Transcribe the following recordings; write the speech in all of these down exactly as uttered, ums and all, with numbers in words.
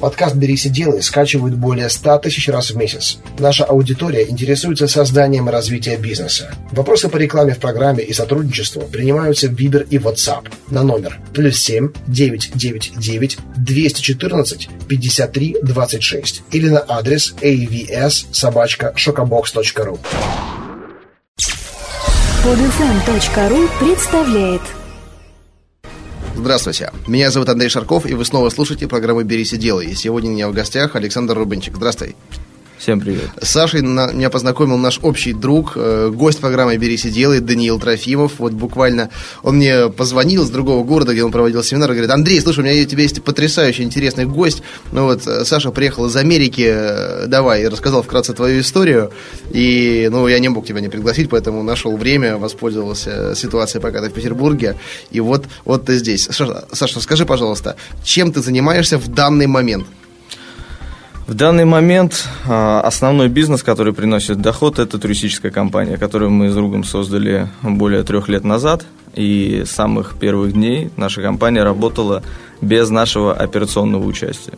Подкаст «Берись и делай» скачивают более ста тысяч раз в месяц. Наша аудитория интересуется созданием и развитием бизнеса. Вопросы по рекламе в программе и сотрудничеству принимаются в Viber и WhatsApp на номер плюс семь девятьсот девяносто девять двести четырнадцать пятьдесят три двадцать шесть или на адрес avs собака шокобокс точка ру. podfm.ру представляет. Здравствуйте, меня зовут Андрей Шарков, и вы снова слушаете программу «Берись и делай». И сегодня у меня в гостях Александр Рубинчик. Здравствуй. Всем привет. С Сашей на, меня познакомил наш общий друг, э, гость программы «Берись и делай» Даниил Трофимов. Вот буквально он мне позвонил с другого города, где он проводил семинар, и говорит: Андрей, слушай, у меня у тебя есть потрясающий интересный гость. Ну вот, Саша приехал из Америки, давай, рассказал вкратце твою историю. И, ну, я не мог тебя не пригласить, поэтому нашел время, воспользовался ситуацией, пока ты в Петербурге. И вот, вот ты здесь. Саша, Саша, скажи, пожалуйста, чем ты занимаешься в данный момент? В данный момент основной бизнес, который приносит доход, это туристическая компания, которую мы с другом создали более трех лет назад. И с самых первых дней наша компания работала без нашего операционного участия.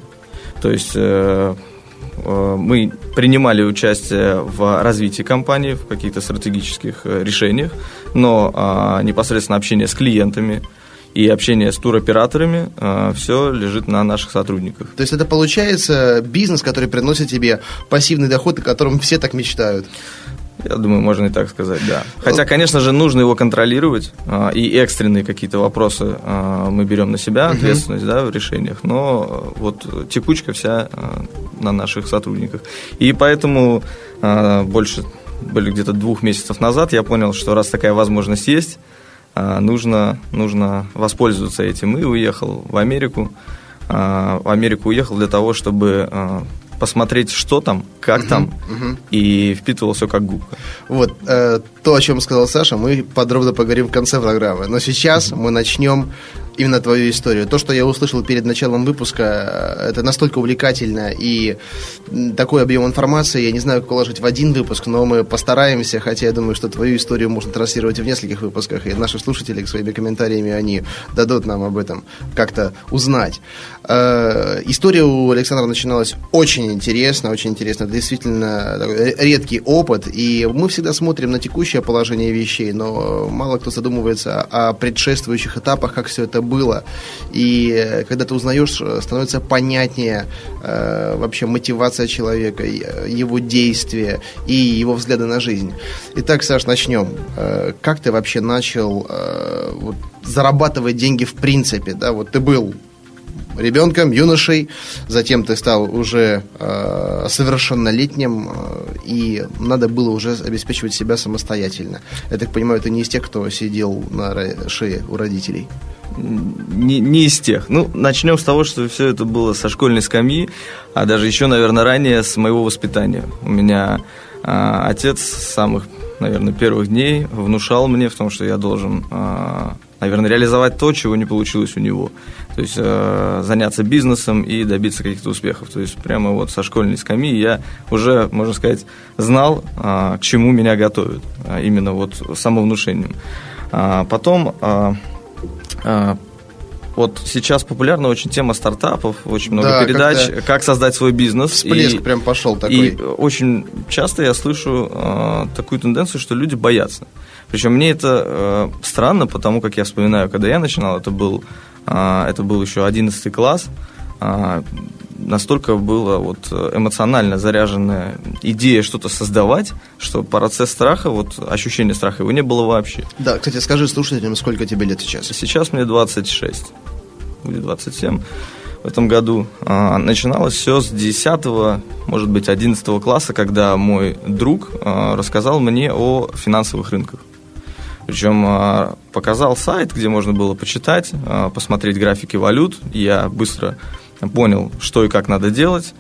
То есть мы принимали участие в развитии компании, в каких-то стратегических решениях, но непосредственно общение с клиентами и общение с туроператорами, э, все лежит на наших сотрудниках. То есть это получается бизнес, который приносит тебе пассивный доход, о котором все так мечтают? Я думаю, можно и так сказать, да. Хотя, конечно же, нужно его контролировать, э, и экстренные какие-то вопросы э, мы берем на себя, ответственность, да, в решениях, но э, вот текучка вся э, на наших сотрудниках. И поэтому э, больше, были где-то двух месяцев назад, я понял, что раз такая возможность есть, Нужно, нужно воспользоваться этим. И уехал в Америку. В Америку уехал для того, чтобы посмотреть, что там, как uh-huh, там, uh-huh. и впитывал все как губка. Вот, э, то, о чем сказал Саша, мы подробно поговорим в конце программы. Но сейчас uh-huh. мы начнем именно твою историю. То, что я услышал перед началом выпуска, это настолько увлекательно и такой объем информации, я не знаю, как уложить в один выпуск, но мы постараемся, хотя я думаю, что твою историю можно транслировать в нескольких выпусках, и наши слушатели своими комментариями, они дадут нам об этом как-то узнать. Э, история у Александра начиналась очень интересно, очень интересно. Это действительно редкий опыт, и мы всегда смотрим на текущее положение вещей, но мало кто задумывается о предшествующих этапах, как все это было. И когда ты узнаешь, становится понятнее э, вообще мотивация человека, его действия и его взгляды на жизнь. Итак, Саш, начнем. Э, как ты вообще начал э, вот, зарабатывать деньги в принципе? Да? Вот ты был ребенком, юношей, затем ты стал уже э, совершеннолетним, э, и надо было уже обеспечивать себя самостоятельно. Я так понимаю, ты не из тех, кто сидел на шее у родителей? Не, не из тех. Ну, начнем с того, что все это было со школьной скамьи, а даже еще, наверное, ранее с моего воспитания. У меня э, отец с самых, наверное, первых дней внушал мне в том, что я должен... Э, Наверное, реализовать то, чего не получилось у него. То есть э, заняться бизнесом и добиться каких-то успехов. То есть прямо вот со школьной скамьи я уже, можно сказать, знал, э, к чему меня готовят. Именно вот самовнушением. А потом э, э, вот сейчас популярна очень тема стартапов, очень много да, передач, как, как создать свой бизнес. Всплеск и, прям пошел такой. И очень часто я слышу э, такую тенденцию, что люди боятся. Причем мне это э, странно, потому как я вспоминаю, когда я начинал, это был, э, это был еще одиннадцатый класс, э, настолько была вот эмоционально заряженная идея что-то создавать, что процесс страха, вот ощущение страха, его не было вообще. Да, кстати, скажи слушателям, сколько тебе лет сейчас? Сейчас мне двадцать шесть или двадцать семь в этом году. Э, начиналось все с десятого, может быть, одиннадцатого класса, когда мой друг э, рассказал мне о финансовых рынках. Причем показал сайт, где можно было почитать, посмотреть графики валют. Я быстро понял, что и как надо делать.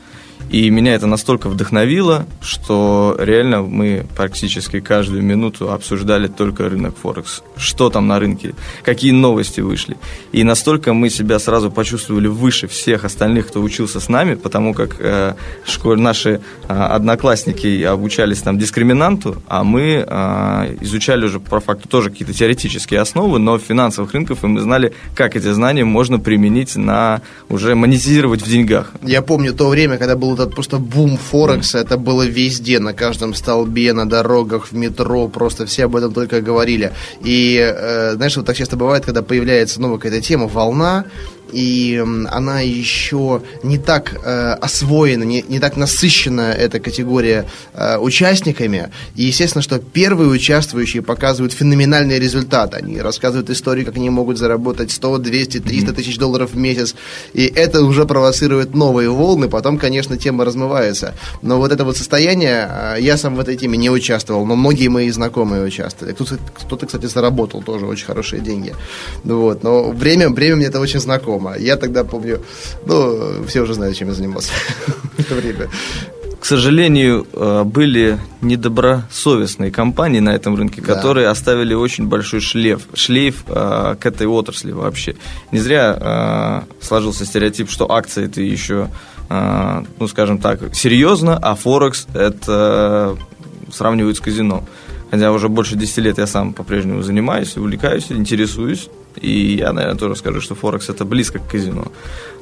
И меня это настолько вдохновило, что реально мы практически каждую минуту обсуждали только рынок Форекс. Что там на рынке, какие новости вышли. И настолько мы себя сразу почувствовали выше всех остальных, кто учился с нами, потому как э, школь, наши э, одноклассники обучались там дискриминанту, а мы э, изучали уже по факту тоже какие-то теоретические основы, но финансовых рынков, и мы знали, как эти знания можно применить на уже монетизировать в деньгах. Я помню то время, когда был этот просто бум Форекса, mm. это было везде, на каждом столбе, на дорогах, в метро, просто все об этом только говорили. И, э, знаешь, вот так часто бывает, когда появляется новая какая-то тема, волна, и она еще не так э, освоена, не, не так насыщена эта категория э, участниками. И естественно, что первые участвующие показывают феноменальный результат. Они рассказывают историю, как они могут заработать сто, двести, триста mm-hmm. тысяч долларов в месяц. И это уже провоцирует новые волны. Потом, конечно, тема размывается. Но вот это вот состояние, э, я сам в этой теме не участвовал, но многие мои знакомые участвовали. Кто-то, кто-то кстати, заработал тоже очень хорошие деньги. Вот. Но время, время мне это очень знакомо. Я тогда помню, ну, все уже знают, чем я занимался в это время. К сожалению, были недобросовестные компании на этом рынке, да. которые оставили очень большой шлейф, шлейф э, к этой отрасли вообще. Не зря э, сложился стереотип, что акции это еще, э, ну, скажем так, серьезно, а Форекс это сравнивают с казино. Хотя уже больше десяти лет я сам по-прежнему занимаюсь, увлекаюсь, интересуюсь. И я, наверное, тоже скажу, что Форекс это близко к казино.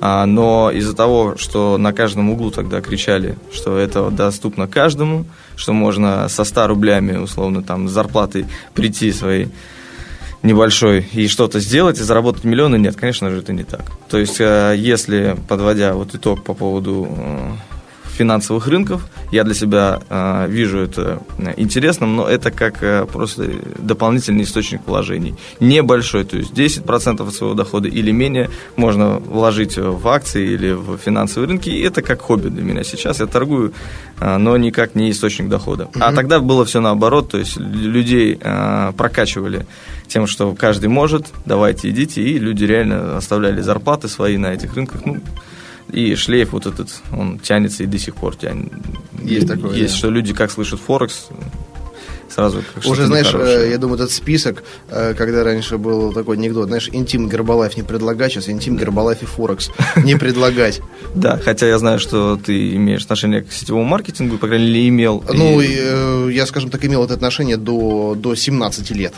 а, Но из-за того, что на каждом углу тогда кричали, что это доступно каждому, что можно со ста рублями, условно, там, с зарплатой прийти своей небольшой и что-то сделать и заработать миллионы, нет, конечно же, это не так. То есть, если, подводя вот итог по поводу финансовых рынков, я для себя э, вижу это интересным, но это как э, просто дополнительный источник вложений. Небольшой, то есть десять процентов от своего дохода или менее можно вложить в акции или в финансовые рынки, и это как хобби для меня сейчас. Я торгую, э, но никак не источник дохода. Mm-hmm. А тогда было все наоборот, то есть людей э, прокачивали тем, что каждый может, давайте идите, и люди реально оставляли зарплаты свои на этих рынках, ну, и шлейф вот этот, он тянется и до сих пор тянет. Есть такое, Есть, да. что люди, как слышат Форекс, сразу как уже, знаешь, хорошее. Я думаю, этот список, когда раньше был такой анекдот, знаешь, интим Гербалайф не предлагать, сейчас интим Гербалайф и Форекс не предлагать. Да, хотя я знаю, что ты имеешь отношение к сетевому маркетингу, по крайней мере, имел. Ну, я, скажем так, имел это отношение до семнадцати лет.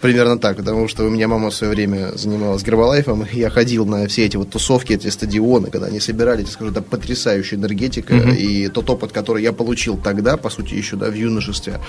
Примерно так, потому что у меня мама в свое время занималась Гербалайфом, и я ходил на все эти вот тусовки, эти стадионы, когда они собирали, я скажу, да, потрясающая энергетика, mm-hmm. и тот опыт, который я получил тогда, по сути, еще, да, в юношестве,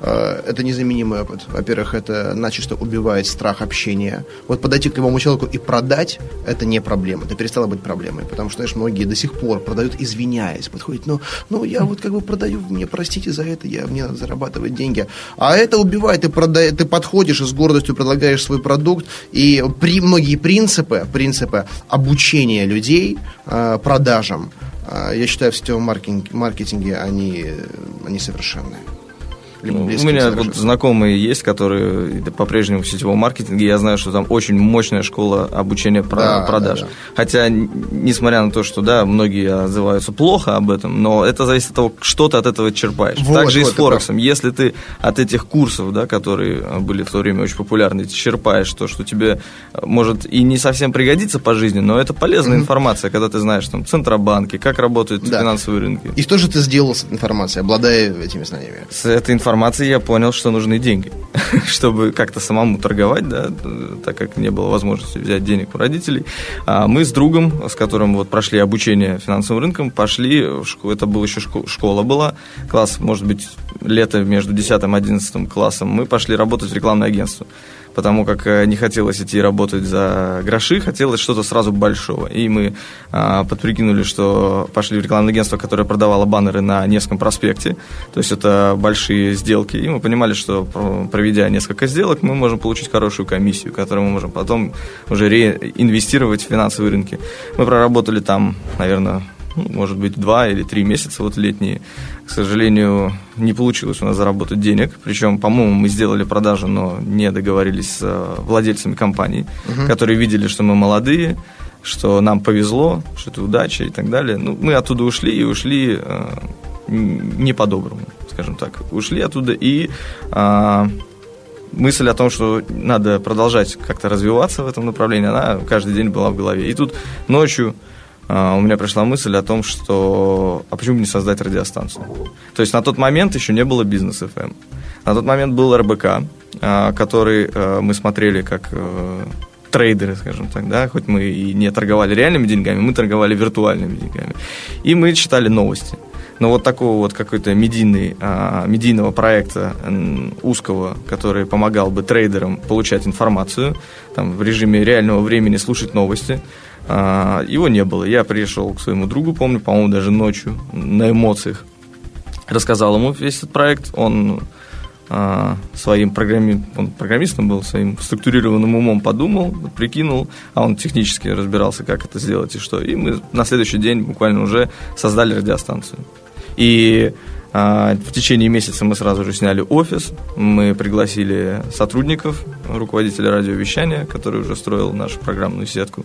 э, это незаменимый опыт. Во-первых, это начисто убивает страх общения. Вот подойти к любому человеку и продать, это не проблема, это перестало быть проблемой, потому что, знаешь, многие до сих пор продают, извиняясь, подходят, ну, ну я вот как бы продаю, мне простите за это, я, мне надо зарабатывать деньги. А это убивает, ты, прода- ты подходишь из гордостью предлагаешь свой продукт, и при, многие принципы, принципы обучения людей э, продажам, э, я считаю, в сетевом маркетинге, маркетинге они, они совершенны. Ну, у меня вот знакомые есть, которые по-прежнему в сетевом маркетинге. Я знаю, что там очень мощная школа обучения да, продаж. Да, да. Хотя, несмотря на то, что да, многие отзываются плохо об этом, но это зависит от того, что ты от этого черпаешь. Вот, также вот, и с Форексом. Да. Если ты от этих курсов, да, которые были в то время очень популярны, черпаешь то, что тебе может и не совсем пригодится по жизни, но это полезная mm-hmm. информация, когда ты знаешь там центробанки, как работают да. финансовые рынки. И что же ты сделал с этой информацией, обладая этими знаниями? С этой информацией я понял, что нужны деньги, чтобы как-то самому торговать, да, так как не было возможности взять денег у родителей. А мы с другом, с которым вот прошли обучение финансовым рынкам, пошли, это была еще школа, школа была, класс, может быть, лето между десятым и одиннадцатым классом, мы пошли работать в рекламное агентство. Потому как не хотелось идти работать за гроши, хотелось что-то сразу большого. И мы а, подприкинули, что пошли в рекламное агентство, которое продавало баннеры на Невском проспекте. То есть это большие сделки. И мы понимали, что проведя несколько сделок, мы можем получить хорошую комиссию, которую мы можем потом уже реинвестировать в финансовые рынки. Мы проработали там, наверное, ну, может быть, два или три месяца вот летние. К сожалению, не получилось у нас заработать денег. Причем, по-моему, мы сделали продажу, но не договорились с владельцами компаний, uh-huh. которые видели, что мы молодые, что нам повезло, что это удача и так далее. Ну, мы оттуда ушли и ушли э, не по-доброму, скажем так. Ушли оттуда, и э, мысль о том, что надо продолжать как-то развиваться в этом направлении, она каждый день была в голове. И тут ночью э, у меня пришла мысль о том, что а почему бы не создать радиостанцию? То есть на тот момент еще не было бизнес эф эм. На тот момент был эр бэ ка, э, который э, мы смотрели как... Э, трейдеры, скажем так, да, хоть мы и не торговали реальными деньгами, мы торговали виртуальными деньгами. И мы читали новости. Но вот такого вот какой-то медийный, медийного проекта узкого, который помогал бы трейдерам получать информацию, там, в режиме реального времени слушать новости, его не было. Я пришел к своему другу, помню, по-моему, даже ночью, на эмоциях, рассказал ему весь этот проект, он... своим программи... он программистом был, своим структурированным умом подумал, прикинул, а он технически разбирался, как это сделать и что. И мы на следующий день буквально уже создали радиостанцию. И а, в течение месяца мы сразу же сняли офис, мы пригласили сотрудников, руководителя радиовещания, который уже строил нашу программную сетку,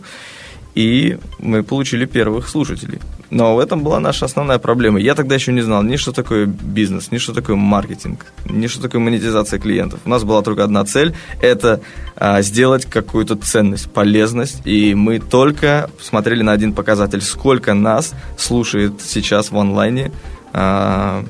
и мы получили первых слушателей. Но в этом была наша основная проблема. Я тогда еще не знал ни что такое бизнес, ни что такое маркетинг, ни что такое монетизация клиентов. У нас была только одна цель – это а, сделать какую-то ценность, полезность. И мы только смотрели на один показатель – сколько нас слушает сейчас в онлайне а,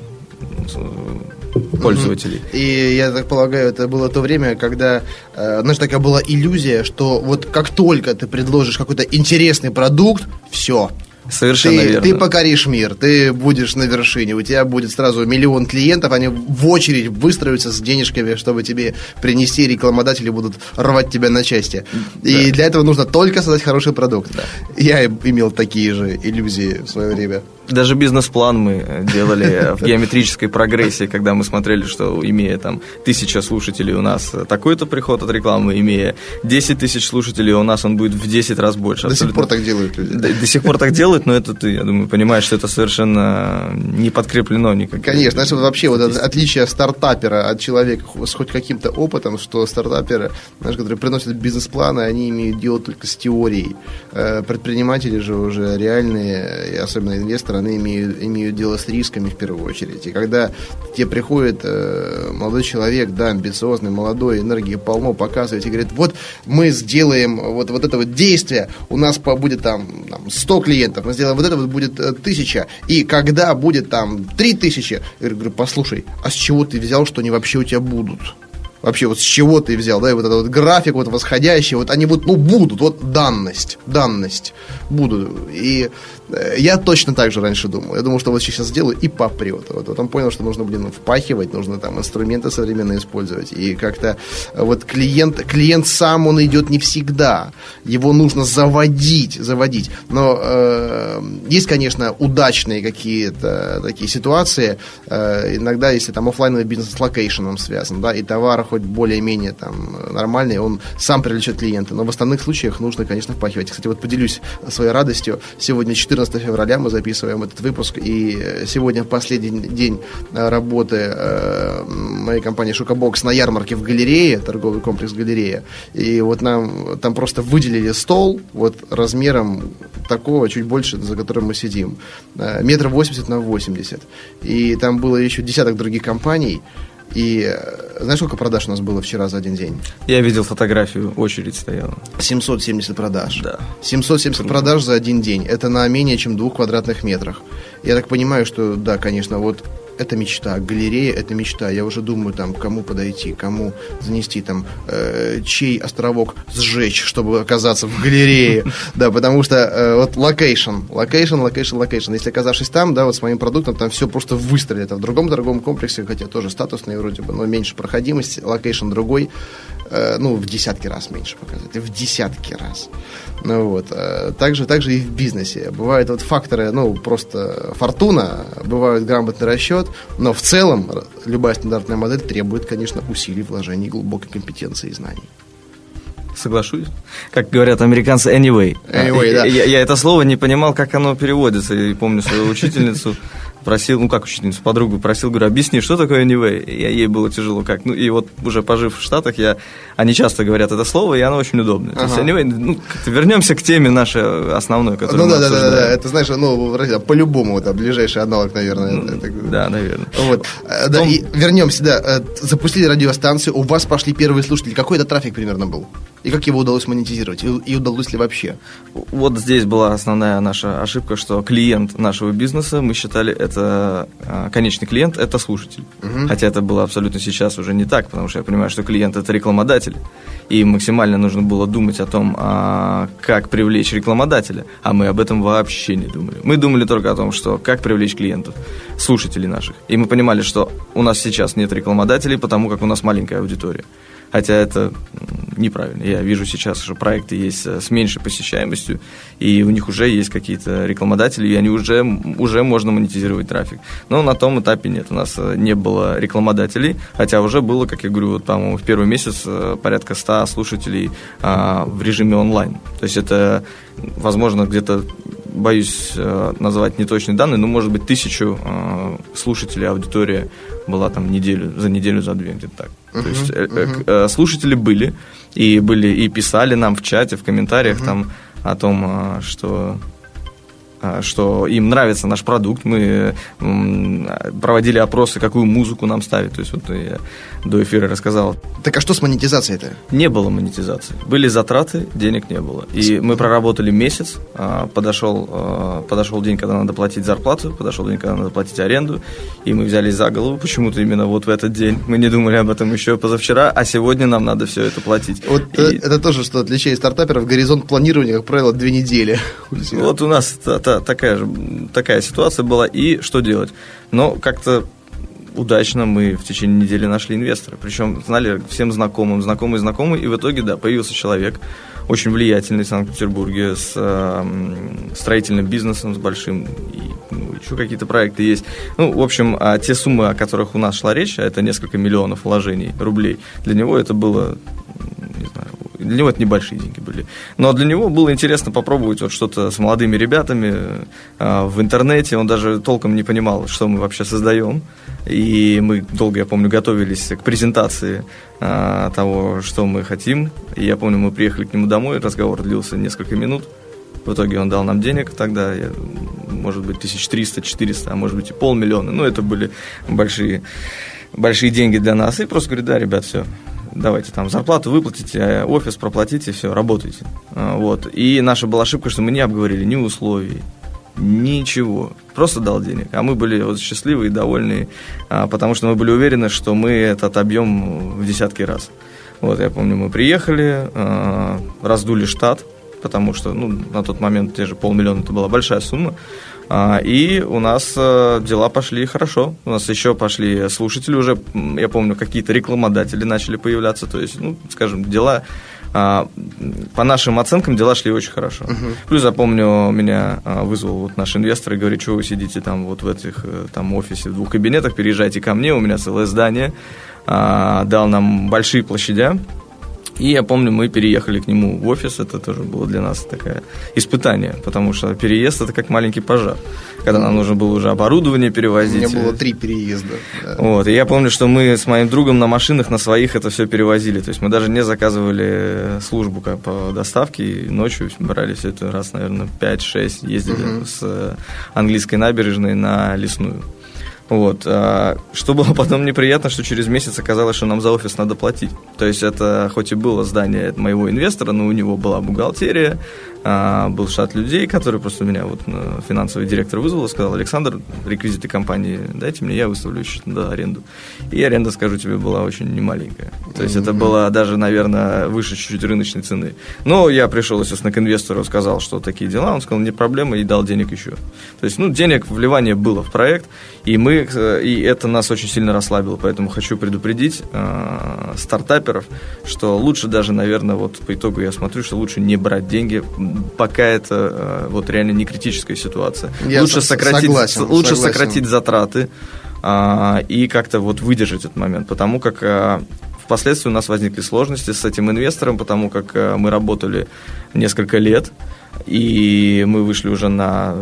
пользователей. И я так полагаю, это было то время, когда, знаешь, такая была иллюзия, что вот как только ты предложишь какой-то интересный продукт, все. Совершенно ты, верно. Ты покоришь мир, ты будешь на вершине, у тебя будет сразу миллион клиентов, они в очередь выстроятся с денежками, чтобы тебе принести, рекламодатели будут рвать тебя на части. Да. И для этого нужно только создать хороший продукт. Да. Я имел такие же иллюзии в свое время. Даже бизнес-план мы делали в геометрической прогрессии, когда мы смотрели, что, имея там тысяча слушателей, у нас такой-то приход от рекламы, имея десять тысяч слушателей, у нас он будет в десять раз больше. До сих пор так делают люди. До сих пор так делают, но это ты, я думаю, понимаешь, что это совершенно не подкреплено никак. Конечно, это вообще вот отличие стартапера от человека с хоть каким-то опытом, что стартаперы, знаешь, которые приносят бизнес-планы, они имеют дело только с теорией. Предприниматели же уже реальные, особенно инвесторы, они имеют, имеют дело с рисками в первую очередь. И когда тебе приходит э, молодой человек, да, амбициозный, молодой, энергии полно, показывает и говорит: вот мы сделаем вот, вот это вот действие, у нас будет там, там сто клиентов, мы сделаем вот это, вот будет тысяча, и когда будет там три тысячи, я говорю: послушай, а с чего ты взял, что они вообще у тебя будут? Вообще, вот с чего ты взял, да, и вот этот вот график вот восходящий, вот они вот, ну, будут, вот данность, данность, будут. И э, я точно так же раньше думал. Я думал, что вот сейчас сделаю и попрет. Вот потом понял, что нужно, блин, впахивать, нужно там инструменты современные использовать. И как-то вот клиент, клиент сам, он идет не всегда. Его нужно заводить, заводить. Но э, есть, конечно, удачные какие-то такие ситуации. Э, иногда, если там офлайновый бизнес с локейшеном связан, да, и товар хоть более-менее там нормальный, он сам привлечет клиента. Но в остальных случаях нужно, конечно, впахивать. Кстати, вот поделюсь своей радостью. Сегодня четырнадцатого февраля мы записываем этот выпуск, и сегодня последний день работы э, моей компании «Шокобокс» на ярмарке в галерее, торговый комплекс «Галерея». И вот нам там просто выделили стол вот размером такого, чуть больше, за которым мы сидим. Э, метр восемьдесят на восемьдесят. И там было еще десяток других компаний. И знаешь, сколько продаж у нас было вчера за один день? Я видел фотографию, очередь стояла. семьсот семьдесят продаж. Да. семьсот семьдесят Трудно. Продаж за один день. Это на менее чем двух квадратных метрах. Я так понимаю, что да, конечно, вот это мечта. Галерея – это мечта. Я уже думаю, там, кому подойти, кому занести, там, э, чей островок сжечь, чтобы оказаться в галерее. Да, потому что э, вот локейшн, локейшн, локейшн, локейшн. Если оказавшись там, да, вот с моим продуктом, там все просто выстрелит. А в другом торговом комплексе, хотя тоже статусный вроде бы, но меньше проходимость, локейшн другой, э, ну, в десятки раз меньше показать. В десятки раз. Ну, вот. Также, также и в бизнесе. Бывают вот факторы, ну, просто фортуна, бывают грамотный расчет, но в целом любая стандартная модель требует, конечно, усилий, вложений, глубокой компетенции и знаний. Соглашусь. Как говорят американцы, anyway. anyway да. я, я это слово не понимал, как оно переводится. И помню свою учительницу просил, ну как учительницу, подругу просил, говорю, объясни, что такое Anyway. И ей было тяжело как. Ну и вот уже пожив в Штатах, я, они часто говорят это слово, и оно очень удобное. Ага. То есть Anyway, ну как-то вернемся к теме нашей основной, которую ну, мы да, обсуждаем. Да, да, да, это знаешь, ну по-любому, да, ближайший аналог, наверное. Ну, это, да, наверное. Вот. Том... Да, и вернемся, да, запустили радиостанцию, у вас пошли первые слушатели. Какой это трафик примерно был? И как его удалось монетизировать? И удалось ли вообще? Вот здесь была основная наша ошибка, что клиент нашего бизнеса, мы считали, это конечный клиент, это слушатель. Угу. Хотя это было абсолютно сейчас уже не так, потому что я понимаю, что клиент – это рекламодатель. И максимально нужно было думать о том, как привлечь рекламодателя. А мы об этом вообще не думали. Мы думали только о том, что как привлечь клиентов, слушателей наших. И мы понимали, что у нас сейчас нет рекламодателей, потому как у нас маленькая аудитория. Хотя это неправильно. Я вижу сейчас, что проекты есть с меньшей посещаемостью, и у них уже есть какие-то рекламодатели, и они уже, уже можно монетизировать трафик. Но на том этапе нет. У нас не было рекламодателей, хотя уже было, как я говорю, вот, по-моему, в первый месяц порядка ста слушателей а, в режиме онлайн. То есть это, возможно, где-то, боюсь назвать неточные данные, но, может быть, тысячу а, слушателей аудитория была там неделю, за неделю, за две, где-то так. Uh-huh, То есть uh-huh. слушатели были и, были, и писали нам в чате, в комментариях uh-huh. там о том, что... что им нравится наш продукт. Мы проводили опросы, какую музыку нам ставить. То есть вот я до эфира рассказал. Так а что с монетизацией-то? Не было монетизации. Были затраты, денег не было. И мы проработали месяц. Подошел, подошел день, когда надо платить зарплату, подошел день, когда надо платить аренду. И мы взялись за голову почему-то именно вот в этот день. Мы не думали об этом еще позавчера, а сегодня нам надо все это платить. Вот и... это тоже, что отличает стартаперов. Горизонт планирования, как правило, две недели. Вот у нас это Такая, же, такая ситуация была, и что делать? Но как-то удачно мы в течение недели нашли инвестора, причем знали всем знакомым, знакомые, знакомые, и в итоге, да, появился человек, очень влиятельный в Санкт-Петербурге, с э, строительным бизнесом, с большим, и, ну, еще какие-то проекты есть. Ну, в общем, а те суммы, о которых у нас шла речь, а это несколько миллионов вложений рублей, для него это было... не знаю, для него это небольшие деньги были. Но для него было интересно попробовать вот что-то с молодыми ребятами э, в интернете. Он даже толком не понимал, что мы вообще создаем. И мы долго, я помню, готовились к презентации э, того, что мы хотим. И я помню, мы приехали к нему домой, разговор длился несколько минут. В итоге он дал нам денег тогда, я, может быть, тысяча триста - четыреста, а может быть и полмиллиона. Ну, это были большие, большие деньги для нас. И просто говорит, да, ребят, все. Давайте там зарплату выплатите, офис проплатите, все, работайте. Вот. И наша была ошибка, что мы не обговорили ни условий, ничего. Просто дал денег. А мы были вот счастливы и довольны, потому что мы были уверены, что мы это отобьем в десятки раз. Вот, я помню, мы приехали, раздули штат, потому что ну, на тот момент те же полмиллиона это была большая сумма. И у нас дела пошли хорошо. У нас еще пошли слушатели уже, я помню, какие-то рекламодатели начали появляться. То есть, ну, скажем, дела, по нашим оценкам, дела шли очень хорошо. Uh-huh. Плюс, я помню, меня вызвал вот наш инвестор и говорит, что вы сидите там вот в этих там офисе в двух кабинетах, переезжайте ко мне, у меня целое здание. Дал нам большие площадя. И я помню, мы переехали к нему в офис, это тоже было для нас такое испытание, потому что переезд – это как маленький пожар, когда нам нужно было уже оборудование перевозить. У меня было три переезда. Да. Вот, и я помню, что мы с моим другом на машинах, на своих это все перевозили, то есть мы даже не заказывали службу как по доставке, и ночью брали все это раз, наверное, пять-шесть, ездили угу. с английской набережной на Лесную. Вот. Что было потом неприятно, что через месяц оказалось, что нам за офис надо платить. То есть это хоть и было здание моего инвестора, но у него была бухгалтерия, был штат людей, которые просто меня вот финансовый директор вызвал и сказал, Александр, реквизиты компании дайте мне, я выставлю еще туда аренду. И аренда, скажу тебе, была очень немаленькая. То есть mm-hmm. это было даже, наверное, выше чуть-чуть рыночной цены. Но я пришел, естественно, к инвестору, сказал, что такие дела. Он сказал, не проблема, и дал денег еще. То есть, ну, денег, вливание было в проект, и мы и это нас очень сильно расслабило, поэтому хочу предупредить э, стартаперов, что лучше даже, наверное, вот по итогу я смотрю, что лучше не брать деньги, пока это э, вот реально не критическая ситуация. Я лучше с- сократить, согласен, лучше согласен. сократить затраты э, и как-то вот выдержать этот момент, потому как э, Впоследствии у нас возникли сложности с этим инвестором, потому как мы работали несколько лет, и мы вышли уже на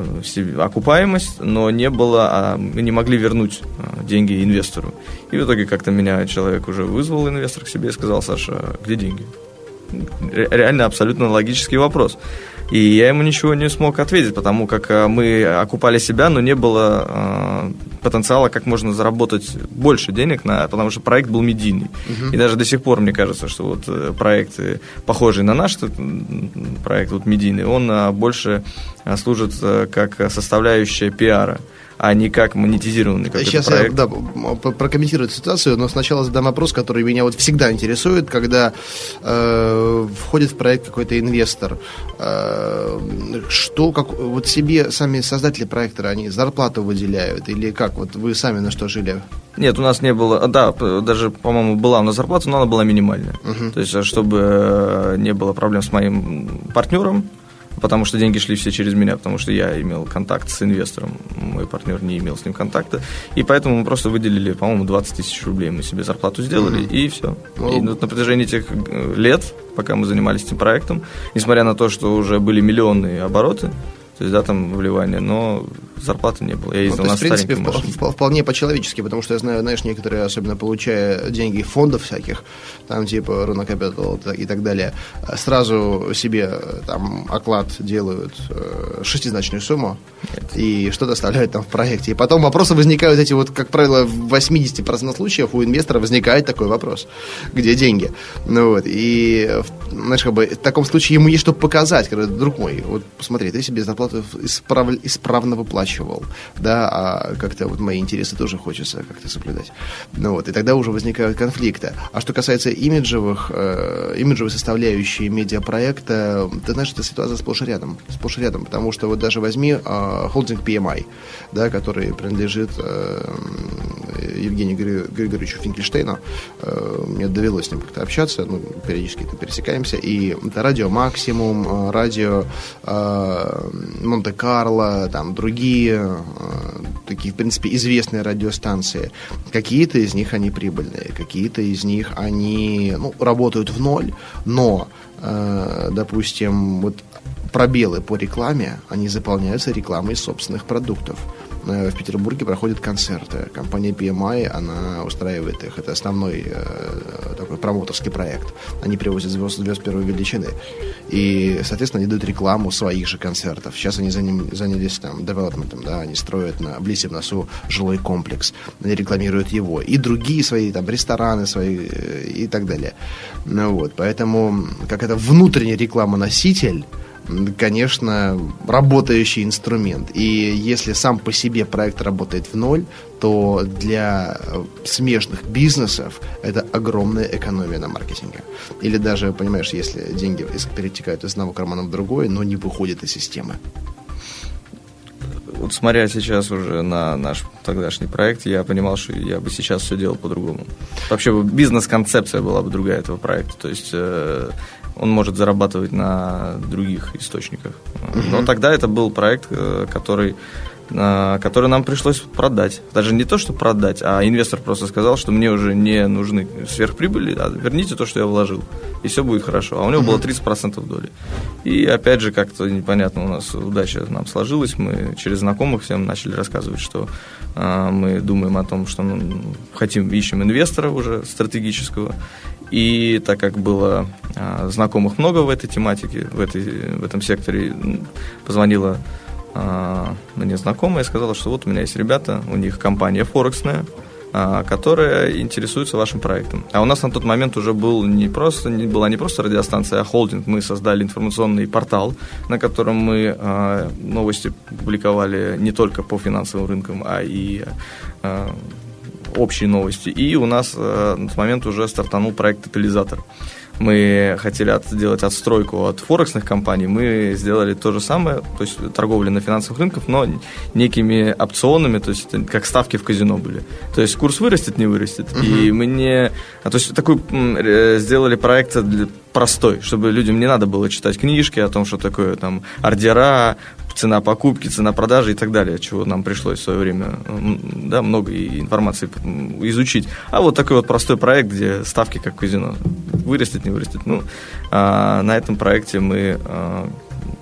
окупаемость, но не было, мы не могли вернуть деньги инвестору. И в итоге как-то меня человек уже вызвал, инвестор, к себе и сказал: Саша, где деньги? Реально абсолютно логический вопрос. И я ему ничего не смог ответить, потому как мы окупали себя, но не было э, потенциала, как можно заработать больше денег, на, потому что проект был медийный. Угу. И даже до сих пор, мне кажется, что вот проект, похожий на наш проект вот медийный, он больше служит как составляющая пиара, а не как монетизированный какой-то сейчас проект. Сейчас я, да, прокомментирую эту ситуацию, но сначала задам вопрос, который меня вот всегда интересует, когда э, входит в проект какой-то инвестор. Э, что, как, вот себе сами создатели проекта, они зарплату выделяют или как? Вот вы сами на что жили? Нет, у нас не было, да, даже, по-моему, была у нас зарплата, но она была минимальная. Угу. То есть, чтобы не было проблем с моим партнером, потому что деньги шли все через меня, потому что я имел контакт с инвестором, мой партнер не имел с ним контакта, и поэтому мы просто выделили, по-моему, двадцать тысяч рублей мы себе зарплату сделали, mm-hmm. и все. Well. И вот на протяжении этих лет, пока мы занимались этим проектом, несмотря на то, что уже были миллионные обороты, то есть, да, там вливание, но зарплаты не было. Я ездил ну, на старенькой машине. В принципе, вполне по-человечески, потому что я знаю, знаешь, некоторые, особенно получая деньги фондов всяких, там типа Руна Капитал и так далее, сразу себе там оклад делают шестизначную сумму. Нет. И что-то оставляют там в проекте. И потом вопросы возникают эти вот, как правило, в восемьдесят процентов случаев у инвестора возникает такой вопрос: где деньги? Ну вот, и, знаешь, как бы в таком случае ему есть что показать. Говорит: друг мой, вот посмотри, ты себе зарплату Исправ... исправно выплачивал, да, а как-то вот мои интересы тоже хочется как-то соблюдать. Ну вот, и тогда уже возникают конфликты. А что касается имиджевых, э, имиджевой составляющей медиапроекта, ты знаешь, эта ситуация сплошь и рядом, сплошь и рядом, потому что вот даже возьми э, холдинг пи эм ай, да, который принадлежит э, Евгению Григорьевичу Финкельштейну, э, мне довелось с ним как-то общаться, ну, периодически там пересекаемся, и это радио «Максимум», радио э, Монте-Карло, там другие э, такие, в принципе, известные радиостанции. Какие-то из них они прибыльные, какие-то из них они, ну, работают в ноль, но, э, допустим, вот пробелы по рекламе, они заполняются рекламой собственных продуктов. В Петербурге проходят концерты. Компания пи эм ай, она устраивает их. Это основной э, такой промоторский проект. Они привозят звезд, звезд первой величины. И, соответственно, они дают рекламу своих же концертов. Сейчас они занялись там девелопментом, да, они строят на, в Лисе-в-Носу жилой комплекс. Они рекламируют его. И другие свои там рестораны свои э, и так далее. Ну вот, поэтому, как это внутренняя реклама-носитель, конечно, работающий инструмент. И если сам по себе проект работает в ноль, то для смежных бизнесов это огромная экономия на маркетинге. Или даже, понимаешь, если деньги перетекают из одного кармана в другой, но не выходят из системы. Вот смотря сейчас уже на наш тогдашний проект, я понимал, что я бы сейчас все делал по-другому. Вообще бизнес-концепция была бы другая этого проекта. То есть он может зарабатывать на других источниках. Mm-hmm. Но тогда это был проект, который, который нам пришлось продать. Даже не то, что продать, а инвестор просто сказал, что мне уже не нужны сверхприбыли, а верните то, что я вложил, и все будет хорошо. А у него mm-hmm. было тридцать процентов доли. И опять же, как-то непонятно, у нас удача нам сложилась. Мы через знакомых всем начали рассказывать, что э, мы думаем о том, что мы хотим, ищем инвестора уже стратегического. И так как было а, знакомых много в этой тематике, в, этой, в этом секторе, позвонила а, мне знакомая и сказала, что вот у меня есть ребята, у них компания форексная, а, которая интересуется вашим проектом. А у нас на тот момент уже был не просто, не, была не просто радиостанция, а холдинг. Мы создали информационный портал, на котором мы а, новости публиковали не только по финансовым рынкам, а и... А, общие новости. И у нас э, на тот момент уже стартанул проект «Тотализатор». Мы хотели от, сделать отстройку от форексных компаний. Мы сделали то же самое, то есть торговля на финансовых рынках, но некими опционами, то есть как ставки в казино были. То есть курс вырастет, не вырастет. Uh-huh. И мы не... А, то есть такой э, сделали проект для, простой, чтобы людям не надо было читать книжки о том, что такое там ордера, цена покупки, цена продажи и так далее, чего нам пришлось в свое время, да, много информации изучить. А вот такой вот простой проект, где ставки как казино. Вырастет, не вырастет. Ну, а, на этом проекте мы а,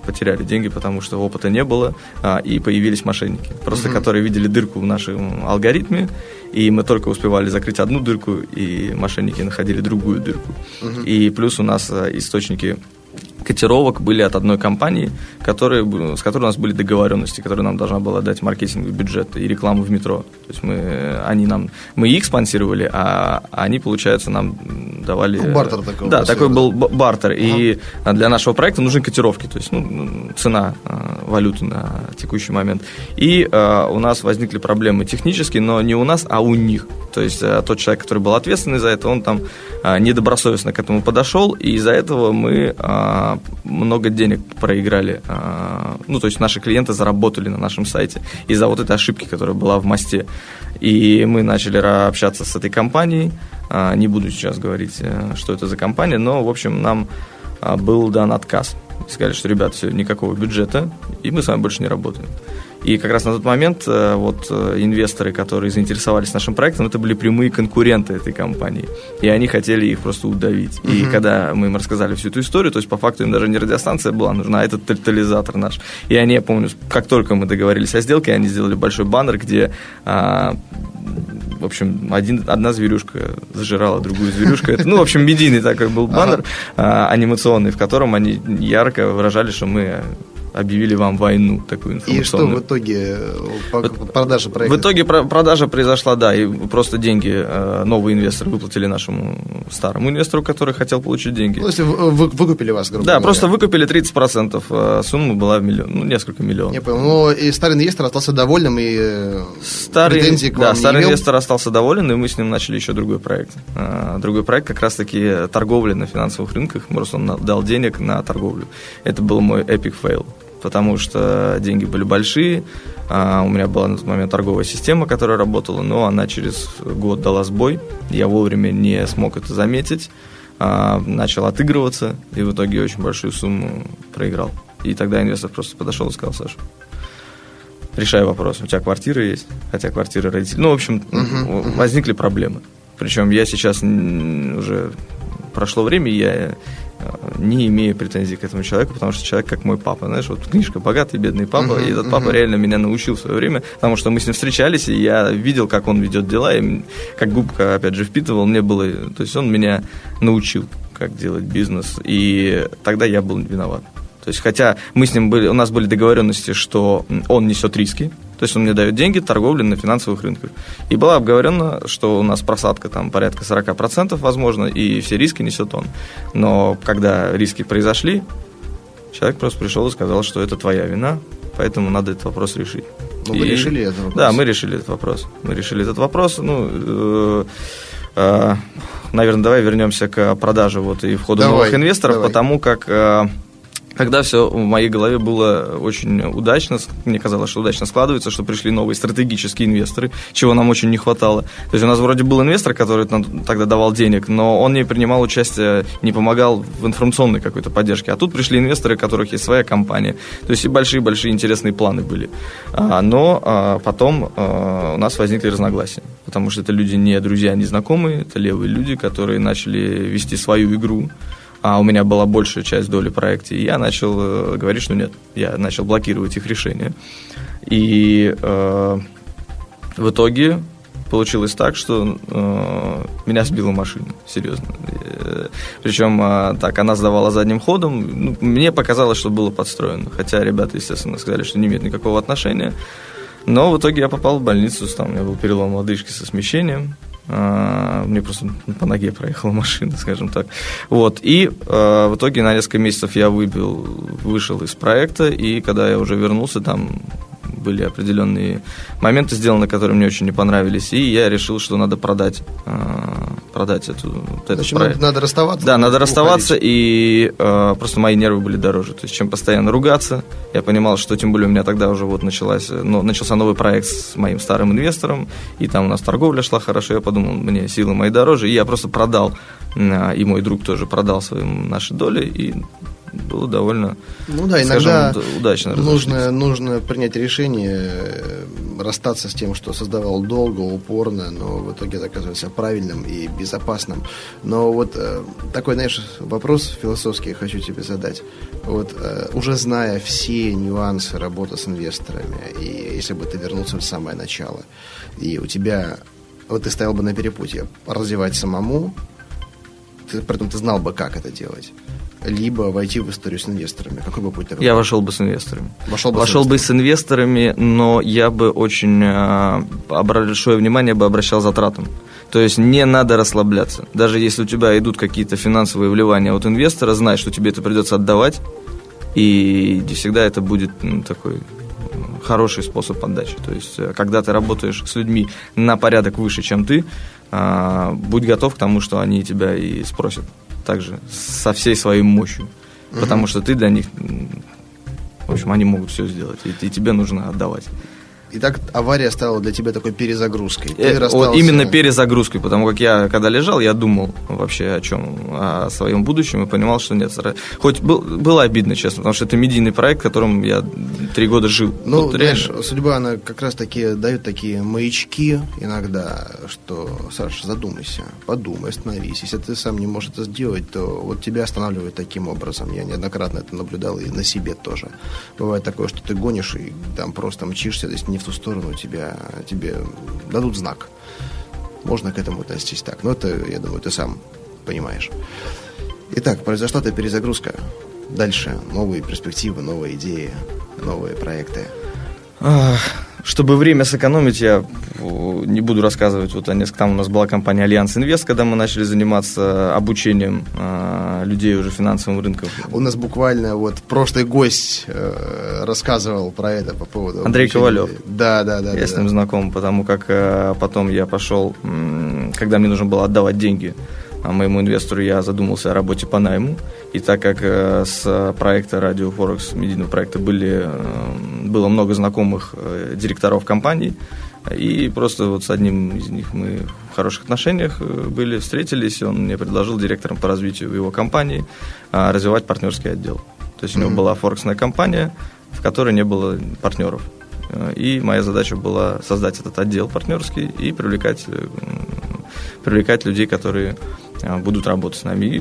потеряли деньги, потому что опыта не было, а, и появились мошенники, просто mm-hmm. которые видели дырку в нашем алгоритме, и мы только успевали закрыть одну дырку, и мошенники находили другую дырку. Mm-hmm. И плюс у нас а, источники котировок были от одной компании, которые, с которой у нас были договоренности, которая нам должна была дать маркетинговый бюджет и рекламу в метро. То есть мы, они нам, мы их спонсировали, а они, получается, нам давали... Ну, бартер такой. Да, такой был бартер. Ага. И для нашего проекта нужны котировки, то есть ну, цена валюты на текущий момент. И а, у нас возникли проблемы технические, но не у нас, а у них. То есть а, тот человек, который был ответственный за это, он там а, недобросовестно к этому подошел, и из-за этого мы... А, много денег проиграли. Ну, то есть наши клиенты заработали на нашем сайте из-за вот этой ошибки, которая была в мосте. И мы начали общаться с этой компанией. Не буду сейчас говорить, что это за компания, но, в общем, нам был дан отказ. Сказали, что, ребят, все, никакого бюджета, и мы с вами больше не работаем. И как раз на тот момент вот инвесторы, которые заинтересовались нашим проектом, это были прямые конкуренты этой компании, и они хотели их просто удавить. Uh-huh. И когда мы им рассказали всю эту историю, то есть по факту им даже не радиостанция была нужна, а этот тотализатор наш. И они, я помню, как только мы договорились о сделке, они сделали большой баннер, где... А, в общем, один, одна зверюшка зажирала другую зверюшку. Это, ну, в общем, медийный такой был баннер, ага. а, анимационный, в котором они ярко выражали, что мы объявили вам войну такую информационную. И что в итоге продажа проекта? В итоге продажа произошла, да, и просто деньги новые инвесторы выплатили нашему старому инвестору, который хотел получить деньги. То есть выкупили вас, грубо да, говоря? Да, просто выкупили тридцать процентов, сумма была в миллион, ну, несколько миллионов. Я понял, но и старый инвестор остался довольным, и старый, претензии к вам да, не старый имел? Инвестор остался доволен, и мы с ним начали еще другой проект. Другой проект как раз-таки торговля на финансовых рынках, просто он дал денег на торговлю. Это был мой эпик фейл. Потому что деньги были большие, а у меня была на тот момент торговая система, которая работала, но она через год дала сбой, я вовремя не смог это заметить, а начал отыгрываться и в итоге очень большую сумму проиграл. И тогда инвестор просто подошел и сказал: Саша, решай вопрос, у тебя квартира есть, хотя квартира родителей. Ну, в общем, uh-huh, возникли uh-huh. проблемы. Причем я сейчас уже... Прошло время, я не имею претензий к этому человеку, потому что человек как мой папа. Знаешь, вот книжка «Богатый бедный папа», uh-huh, и этот папа uh-huh. реально меня научил в свое время, потому что мы с ним встречались, и я видел, как он ведет дела, и как губка, опять же, впитывал, мне было... То есть он меня научил, как делать бизнес, и тогда я был виноват. То есть, хотя мы с ним были, у нас были договоренности, что он несет риски, то есть он мне дает деньги, торговли на финансовых рынках. И было обговорено, что у нас просадка там порядка сорок процентов, возможно, и все риски несет он. Но когда риски произошли, человек просто пришел и сказал, что это твоя вина, поэтому надо этот вопрос решить. Ну, вы и... решили этот вопрос? Да, мы решили этот вопрос. Мы решили этот вопрос, ну... Э- э- наверное, давай вернемся к продаже вот, и входу давай, новых инвесторов, давай. Потому как... Э- Когда все в моей голове было очень удачно, мне казалось, что удачно складывается, что пришли новые стратегические инвесторы, чего нам очень не хватало. То есть у нас вроде был инвестор, который нам тогда давал денег, но он не принимал участие, не помогал в информационной какой-то поддержке. А тут пришли инвесторы, у которых есть своя компания. То есть и большие-большие интересные планы были. Но потом у нас возникли разногласия, потому что это люди не друзья, не знакомые, это левые люди, которые начали вести свою игру. А у меня была большая часть доли проекта, и я начал говорить, что нет, я начал блокировать их решения. И э, в итоге получилось так, что э, меня сбила машина, серьезно. Э, причем э, так, она сдавала задним ходом, ну, мне показалось, что было подстроено, хотя ребята, естественно, сказали, что не имеет никакого отношения. Но в итоге я попал в больницу, там у меня был перелом лодыжки со смещением. Мне просто по ноге проехала машина, скажем так. Вот. И э, в итоге на несколько месяцев я выбил, вышел из проекта, и когда я уже вернулся, там были определенные моменты сделаны, которые мне очень не понравились, и я решил, что надо продать, э, продать эту, вот этот Значит, проект. Надо расставаться? Да, надо расставаться, уходить. И э, просто мои нервы были дороже. То есть, чем постоянно ругаться, я понимал, что тем более у меня тогда уже вот началась, ну, начался новый проект с моим старым инвестором, и там у нас торговля шла хорошо, я подумал, мне силы мои дороже, и я просто продал, и мой друг тоже продал свои наши доли, и было довольно, ну да, скажем, иногда удачно. Нужно, нужно принять решение расстаться с тем, что создавал долго, упорно, но в итоге это оказывается правильным и безопасным. Но вот э, такой, знаешь, вопрос философский я хочу тебе задать. Вот э, уже зная все нюансы работы с инвесторами, и если бы ты вернулся в самое начало, и у тебя... Вот ты стоял бы на перепутье. Развивать самому, ты, при этом ты знал бы, как это делать. Либо войти в историю с инвесторами. Какой бы путь ты выбрал? Я вошел бы с инвесторами. Вошел бы, вошел с, бы инвесторами. с инвесторами, но я бы очень э, большое внимание бы обращал затратам. То есть не надо расслабляться. Даже если у тебя идут какие-то финансовые вливания от инвестора, знай, что тебе это придется отдавать. И всегда это будет, ну, такой... хороший способ отдачи. То есть, когда ты работаешь с людьми на порядок выше, чем ты, будь готов к тому, что они тебя и спросят. Также со всей своей мощью. Угу. Потому что ты для них, в общем, они могут все сделать. И, и тебе нужно отдавать. Итак, авария стала для тебя такой перезагрузкой. Ты расстался... Именно перезагрузкой, потому как я, когда лежал, я думал вообще о чем, о своем будущем, и понимал, что нет. Хоть был, было обидно, честно, потому что это медийный проект, которым я три года жил. Ну, вот знаешь, реально... судьба, она как раз таки дает такие маячки иногда, что, Саша, задумайся, подумай, остановись. Если ты сам не можешь это сделать, то вот тебя останавливают таким образом. Я неоднократно это наблюдал и на себе тоже. Бывает такое, что ты гонишь и там просто мчишься, то есть не в ту сторону, тебя, тебе дадут знак. Можно к этому относиться так. Но это, я думаю, ты сам понимаешь. Итак, произошла эта перезагрузка. Дальше новые перспективы, новые идеи, новые проекты. Чтобы время сэкономить, я не буду рассказывать вот о несколько. Там у нас была компания «Альянс Инвест», когда мы начали заниматься обучением э, людей уже финансовым рынком. У нас буквально вот прошлый гость э, рассказывал про это по поводу обучения. Андрей Ковалев. Да, да, да. Я да, с ним да. знаком, потому как э, потом я пошел, э, когда мне нужно было отдавать деньги моему инвестору, я задумался о работе по найму. И так как э, с проекта «Радио Форекс», медийного проекта, были, э, было много знакомых э, директоров компаний, и просто вот с одним из них мы в хороших отношениях были, встретились, и он мне предложил директором по развитию его компании э, развивать партнерский отдел. То есть mm-hmm. у него была форексная компания, в которой не было партнеров. И моя задача была создать этот отдел партнерский и привлекать, э, привлекать людей, которые... будут работать с нами. И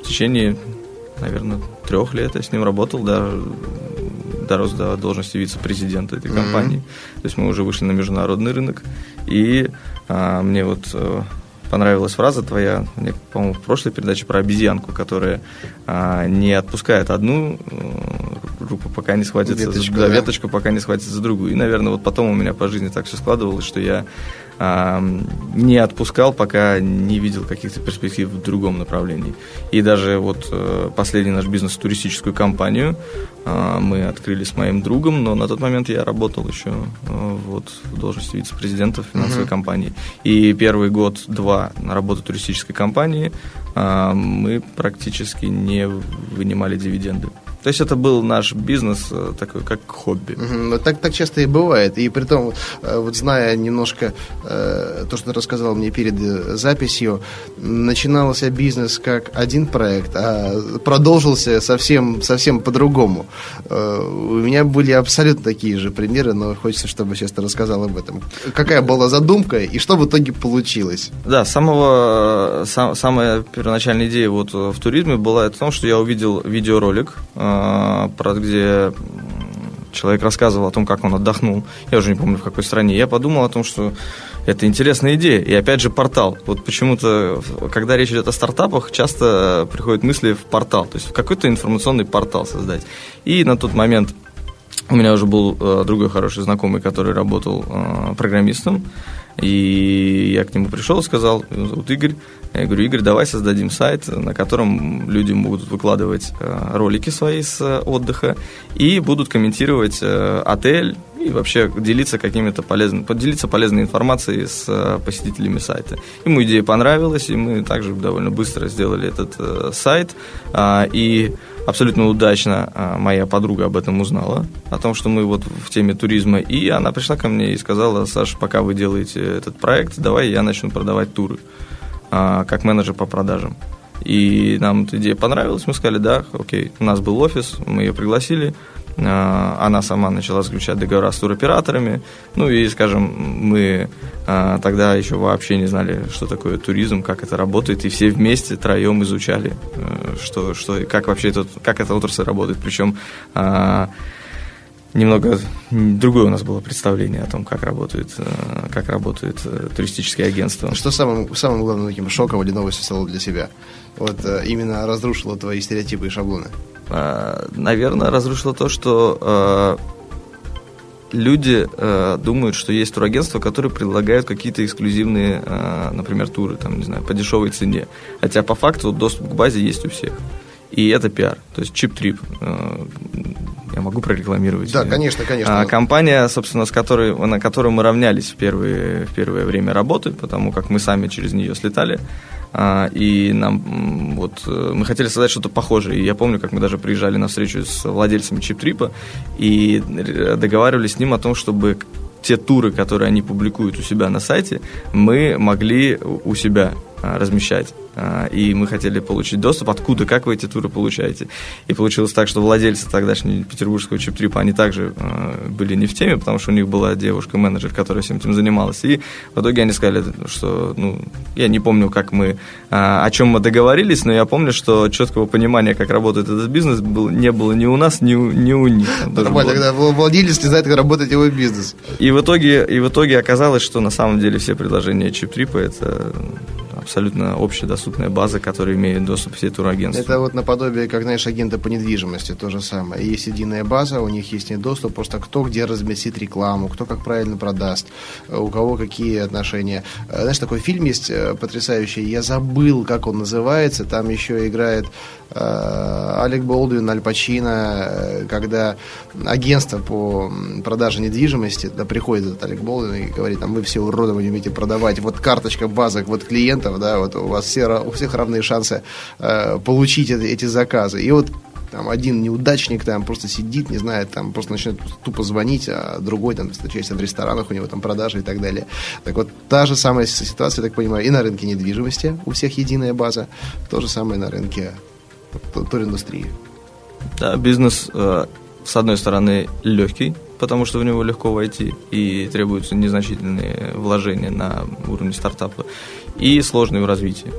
в течение, наверное, трех лет я с ним работал, да, дорос до должности вице-президента этой компании. Mm-hmm. То есть мы уже вышли на международный рынок. И а, мне вот а, понравилась фраза твоя, мне, по-моему, в прошлой передаче, про обезьянку, которая а, не отпускает одну руку, пока не схватится веточку, за, да, да. веточку, пока не схватится за другую. И, наверное, вот потом у меня по жизни так все складывалось, что я не отпускал, пока не видел каких-то перспектив в другом направлении. И даже вот последний наш бизнес, туристическую компанию, мы открыли с моим другом, но на тот момент я работал еще вот в должности вице-президента финансовой uh-huh. компании. И первый год-два на работу туристической компании мы практически не вынимали дивиденды. То есть это был наш бизнес такой, как хобби. Mm-hmm. Так, так часто и бывает. И при том, вот зная немножко э, то, что ты рассказал мне перед записью, начинался бизнес как один проект, а продолжился совсем, совсем по-другому. Э, у меня были абсолютно такие же примеры, но хочется, чтобы сейчас ты рассказал об этом. Какая была задумка и что в итоге получилось? Да, самого, сам, самая первоначальная идея вот в туризме была это в том, что я увидел видеоролик, где человек рассказывал о том, как он отдохнул. Я уже не помню, в какой стране. Я подумал о том, что это интересная идея. И опять же портал. Вот почему-то, когда речь идет о стартапах, часто приходят мысли в портал. То есть в какой-то информационный портал создать. И на тот момент у меня уже был другой хороший знакомый, который работал программистом. И я к нему пришел и сказал: вот Игорь, я говорю, Игорь, давай создадим сайт, на котором люди будут выкладывать ролики свои с отдыха и будут комментировать отель и вообще делиться какими-то полезными, поделиться полезной информацией с посетителями сайта. Ему идея понравилась, и мы также довольно быстро сделали этот сайт. И абсолютно удачно моя подруга об этом узнала, о том, что мы вот в теме туризма. И она пришла ко мне и сказала: Саш, пока вы делаете этот проект, давай я начну продавать туры как менеджер по продажам. И нам эта идея понравилась, мы сказали, да, окей, у нас был офис, мы ее пригласили, она сама начала заключать договора с туроператорами, ну и, скажем, мы тогда еще вообще не знали, что такое туризм, как это работает, и все вместе, троем изучали, что, что, как вообще этот, как эта отрасль работает, причем немного другое у нас было представление о том, как работает, как работает туристическое агентство. Что самым, самым главным таким шоком или новостью стало для себя? Вот именно разрушило твои стереотипы и шаблоны? Наверное, разрушило то, что люди думают, что есть турагентства, которые предлагают какие-то эксклюзивные, например, туры, там, не знаю, по дешевой цене. Хотя по факту доступ к базе есть у всех. И это пиар, то есть Chip Trip. Я могу прорекламировать? Да, конечно, конечно. Компания, собственно, с которой, на которую мы равнялись в, первые, в первое время работы, потому как мы сами через нее слетали, и нам, вот, мы хотели создать что-то похожее. И я помню, как мы даже приезжали на встречу с владельцами Chip Trip и договаривались с ним о том, чтобы те туры, которые они публикуют у себя на сайте, мы могли у себя размещать. И мы хотели получить доступ, откуда, как вы эти туры получаете. И получилось так, что владельцы тогдашнего петербургского чип-трипа, они также были не в теме, потому что у них была девушка-менеджер, которая всем этим занималась. И в итоге они сказали, что, ну, я не помню, как мы, о чем мы договорились, но я помню, что четкого понимания, как работает этот бизнес, не было ни у нас, ни у, ни у них. Нормально, тогда владелец не знает, как работает его бизнес. И в итоге, и в итоге оказалось, что на самом деле все предложения чип-трипа – это абсолютно общедоступная база, которая имеет доступ к всей турагентству. Это вот наподобие, как, знаешь, агента по недвижимости, то же самое. Есть единая база, у них есть недоступ, просто кто где разместит рекламу, кто как правильно продаст, у кого какие отношения. Знаешь, такой фильм есть потрясающий, я забыл, как он называется, там еще играет Алек Болдуин, Аль Пачино, когда агентство по продаже недвижимости, да, приходит этот Алек Болдуин и говорит, а мы все уроды, вы не умеете продавать, вот карточка базок, вот клиентов, да, вот у вас все, у всех равные шансы э, получить эти, эти заказы. И вот там один неудачник там просто сидит, не знает, там просто начинает тупо звонить, а другой там встречается в ресторанах, у него там продажи и так далее. Так вот, та же самая ситуация, я так понимаю, и на рынке недвижимости у всех единая база, то же самое на рынке туриндустрии. Да, бизнес, э, с одной стороны, легкий, потому что в него легко войти и требуются незначительные вложения на уровне стартапа, и сложный в развитии,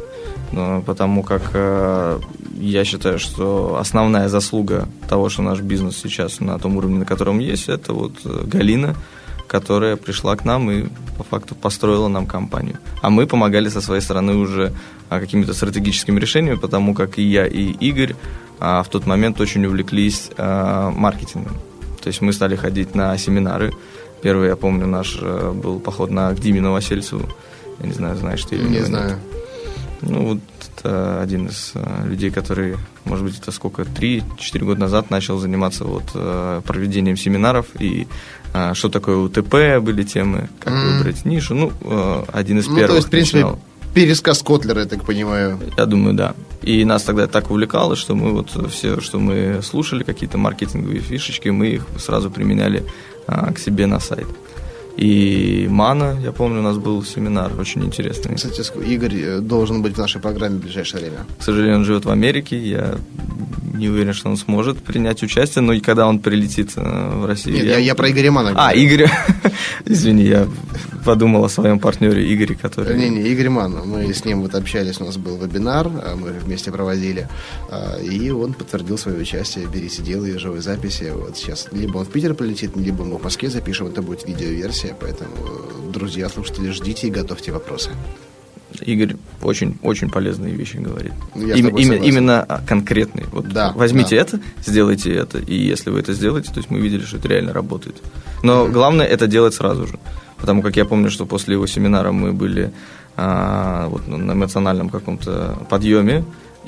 потому как я считаю, что основная заслуга того, что наш бизнес сейчас на том уровне, на котором есть, это вот Галина, которая пришла к нам и по факту построила нам компанию. А мы помогали со своей стороны уже какими-то стратегическими решениями, потому как и я, и Игорь в тот момент очень увлеклись маркетингом. То есть мы стали ходить на семинары. Первый, я помню, наш был поход на к Диме Новосельцеву. Я не знаю, знаешь ты или не нет. Не знаю. Ну, вот это один из людей, который, может быть, это сколько, три-четыре года назад начал заниматься вот проведением семинаров. И что такое УТП, были темы, как mm. выбрать нишу. Ну, один из ну, первых. То есть, в принципе, начинал. Пересказ Котлера, я так понимаю. Я думаю, да. И нас тогда так увлекало, что мы вот все, что мы слушали, какие-то маркетинговые фишечки, мы их сразу применяли а, к себе на сайт. И Мана, я помню, у нас был семинар очень интересный. Кстати, Игорь должен быть в нашей программе в ближайшее время. К сожалению, он живет в Америке, я не уверен, что он сможет принять участие, но и когда он прилетит в Россию... Нет, я, я, я про Игоря Манна. А, Игорь... Извини, я подумал о своем партнере Игоре, который... Не-не, Игорь Манн, мы с ним вот общались, у нас был вебинар, мы вместе проводили, и он подтвердил свое участие, пересидел ее живые записи. Вот сейчас либо он в Питер прилетит, либо мы в Москве запишем, это будет видеоверсия. Поэтому, друзья, слушатели, ждите и готовьте вопросы. Игорь очень, очень полезные вещи говорит. Им, именно, именно конкретные. Вот да, возьмите да. это, сделайте это. И если вы это сделаете, то есть мы видели, что это реально работает. Но mm-hmm. главное это делать сразу же. Потому как я помню, что после его семинара мы были а, вот, на эмоциональном каком-то подъеме.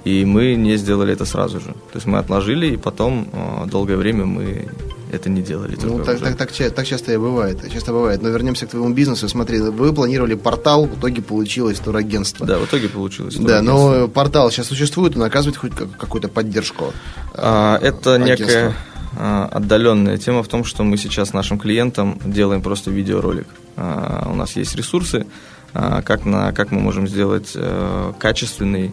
И мы не сделали это сразу же. То есть мы отложили, и потом а, долгое время мы... это не делали. Ну, так, так, так, так часто и бывает. Часто бывает. Но вернемся к твоему бизнесу. Смотри, вы планировали портал, в итоге получилось турагентство. Да, в итоге получилось турагентство. Да, но портал сейчас существует, он оказывает хоть какую-то поддержку. А, это агентства. Некая отдаленная тема в том, что мы сейчас нашим клиентам делаем просто видеоролик. А, у нас есть ресурсы, а, как, на, как мы можем сделать а, качественный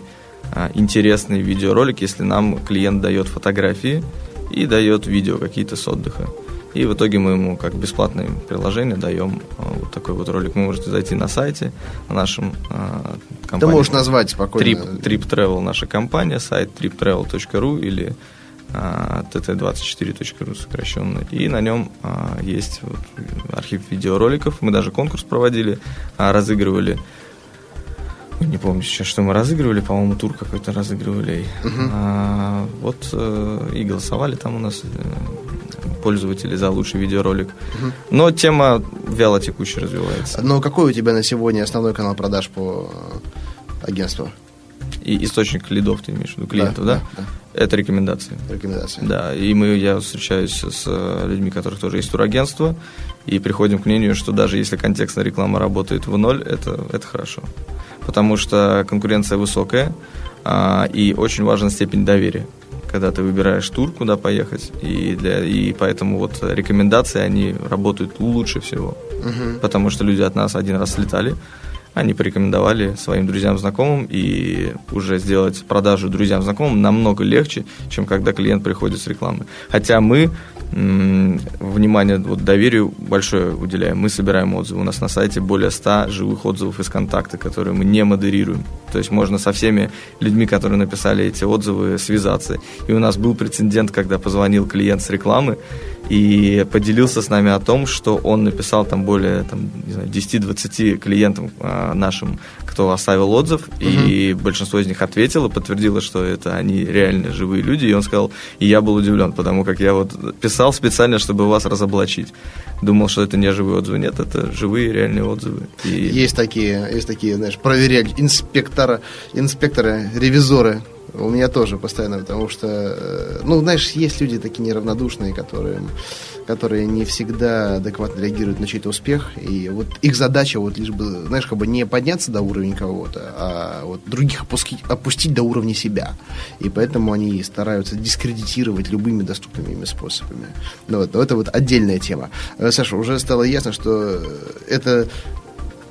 интересный видеоролик, если нам клиент дает фотографии и дает видео какие-то с отдыха. И в итоге мы ему как бесплатное приложение даем вот такой вот ролик. Вы можете зайти на сайте на нашем э, компании. Ты можешь назвать спокойно. Trip, Trip Travel наша компания, сайт трип трэвел точка ру или э, тэ тэ двадцать четыре точка ру сокращенно. И на нем э, есть вот архив видеороликов. Мы даже конкурс проводили, э, разыгрывали. Не помню сейчас, что мы разыгрывали, по-моему, тур какой-то разыгрывали. Uh-huh. А, вот э, и голосовали там у нас э, пользователи за лучший видеоролик. Uh-huh. Но тема вяло текущая развивается. Но какой у тебя на сегодня основной канал продаж по агентству? И источник лидов, ты имеешь в виду, клиентов, да? да? да, да. Это рекомендации. Рекомендации. Да, и мы, я встречаюсь с людьми, у которых тоже есть турагентство, и приходим к мнению, что даже если контекстная реклама работает в ноль, это, это хорошо. Потому что конкуренция высокая, а, и очень важна степень доверия, когда ты выбираешь тур, куда поехать, и, для, и поэтому вот рекомендации, они работают лучше всего. Угу. Потому что люди от нас один раз слетали, они порекомендовали своим друзьям, знакомым, и уже сделать продажу друзьям, знакомым намного легче, чем когда клиент приходит с рекламы. Хотя мы м- внимание вот, доверию большое уделяем. Мы собираем отзывы. У нас на сайте более ста живых отзывов из контакта, которые мы не модерируем. То есть можно со всеми людьми, которые написали эти отзывы, связаться. И у нас был прецедент, когда позвонил клиент с рекламы и поделился с нами о том, что он написал там более там, не знаю, десять-двадцать клиентам э, нашим, кто оставил отзыв, угу. и большинство из них ответило, подтвердило, что это они реально живые люди, и он сказал, и я был удивлен, потому как я вот писал специально, чтобы вас разоблачить. Думал, что это не живые отзывы. Нет, это живые реальные отзывы. И... Есть такие, есть такие, знаешь, проверяли инспектора, инспекторы, ревизоры. У меня тоже постоянно, потому что, ну, знаешь, есть люди такие неравнодушные, которые, которые не всегда адекватно реагируют на чей-то успех, и вот их задача вот лишь бы, знаешь, как бы не подняться до уровня кого-то, а вот других опустить, опустить до уровня себя, и поэтому они стараются дискредитировать любыми доступными ими способами. Ну, вот, но это вот отдельная тема. Саша, уже стало ясно, что это...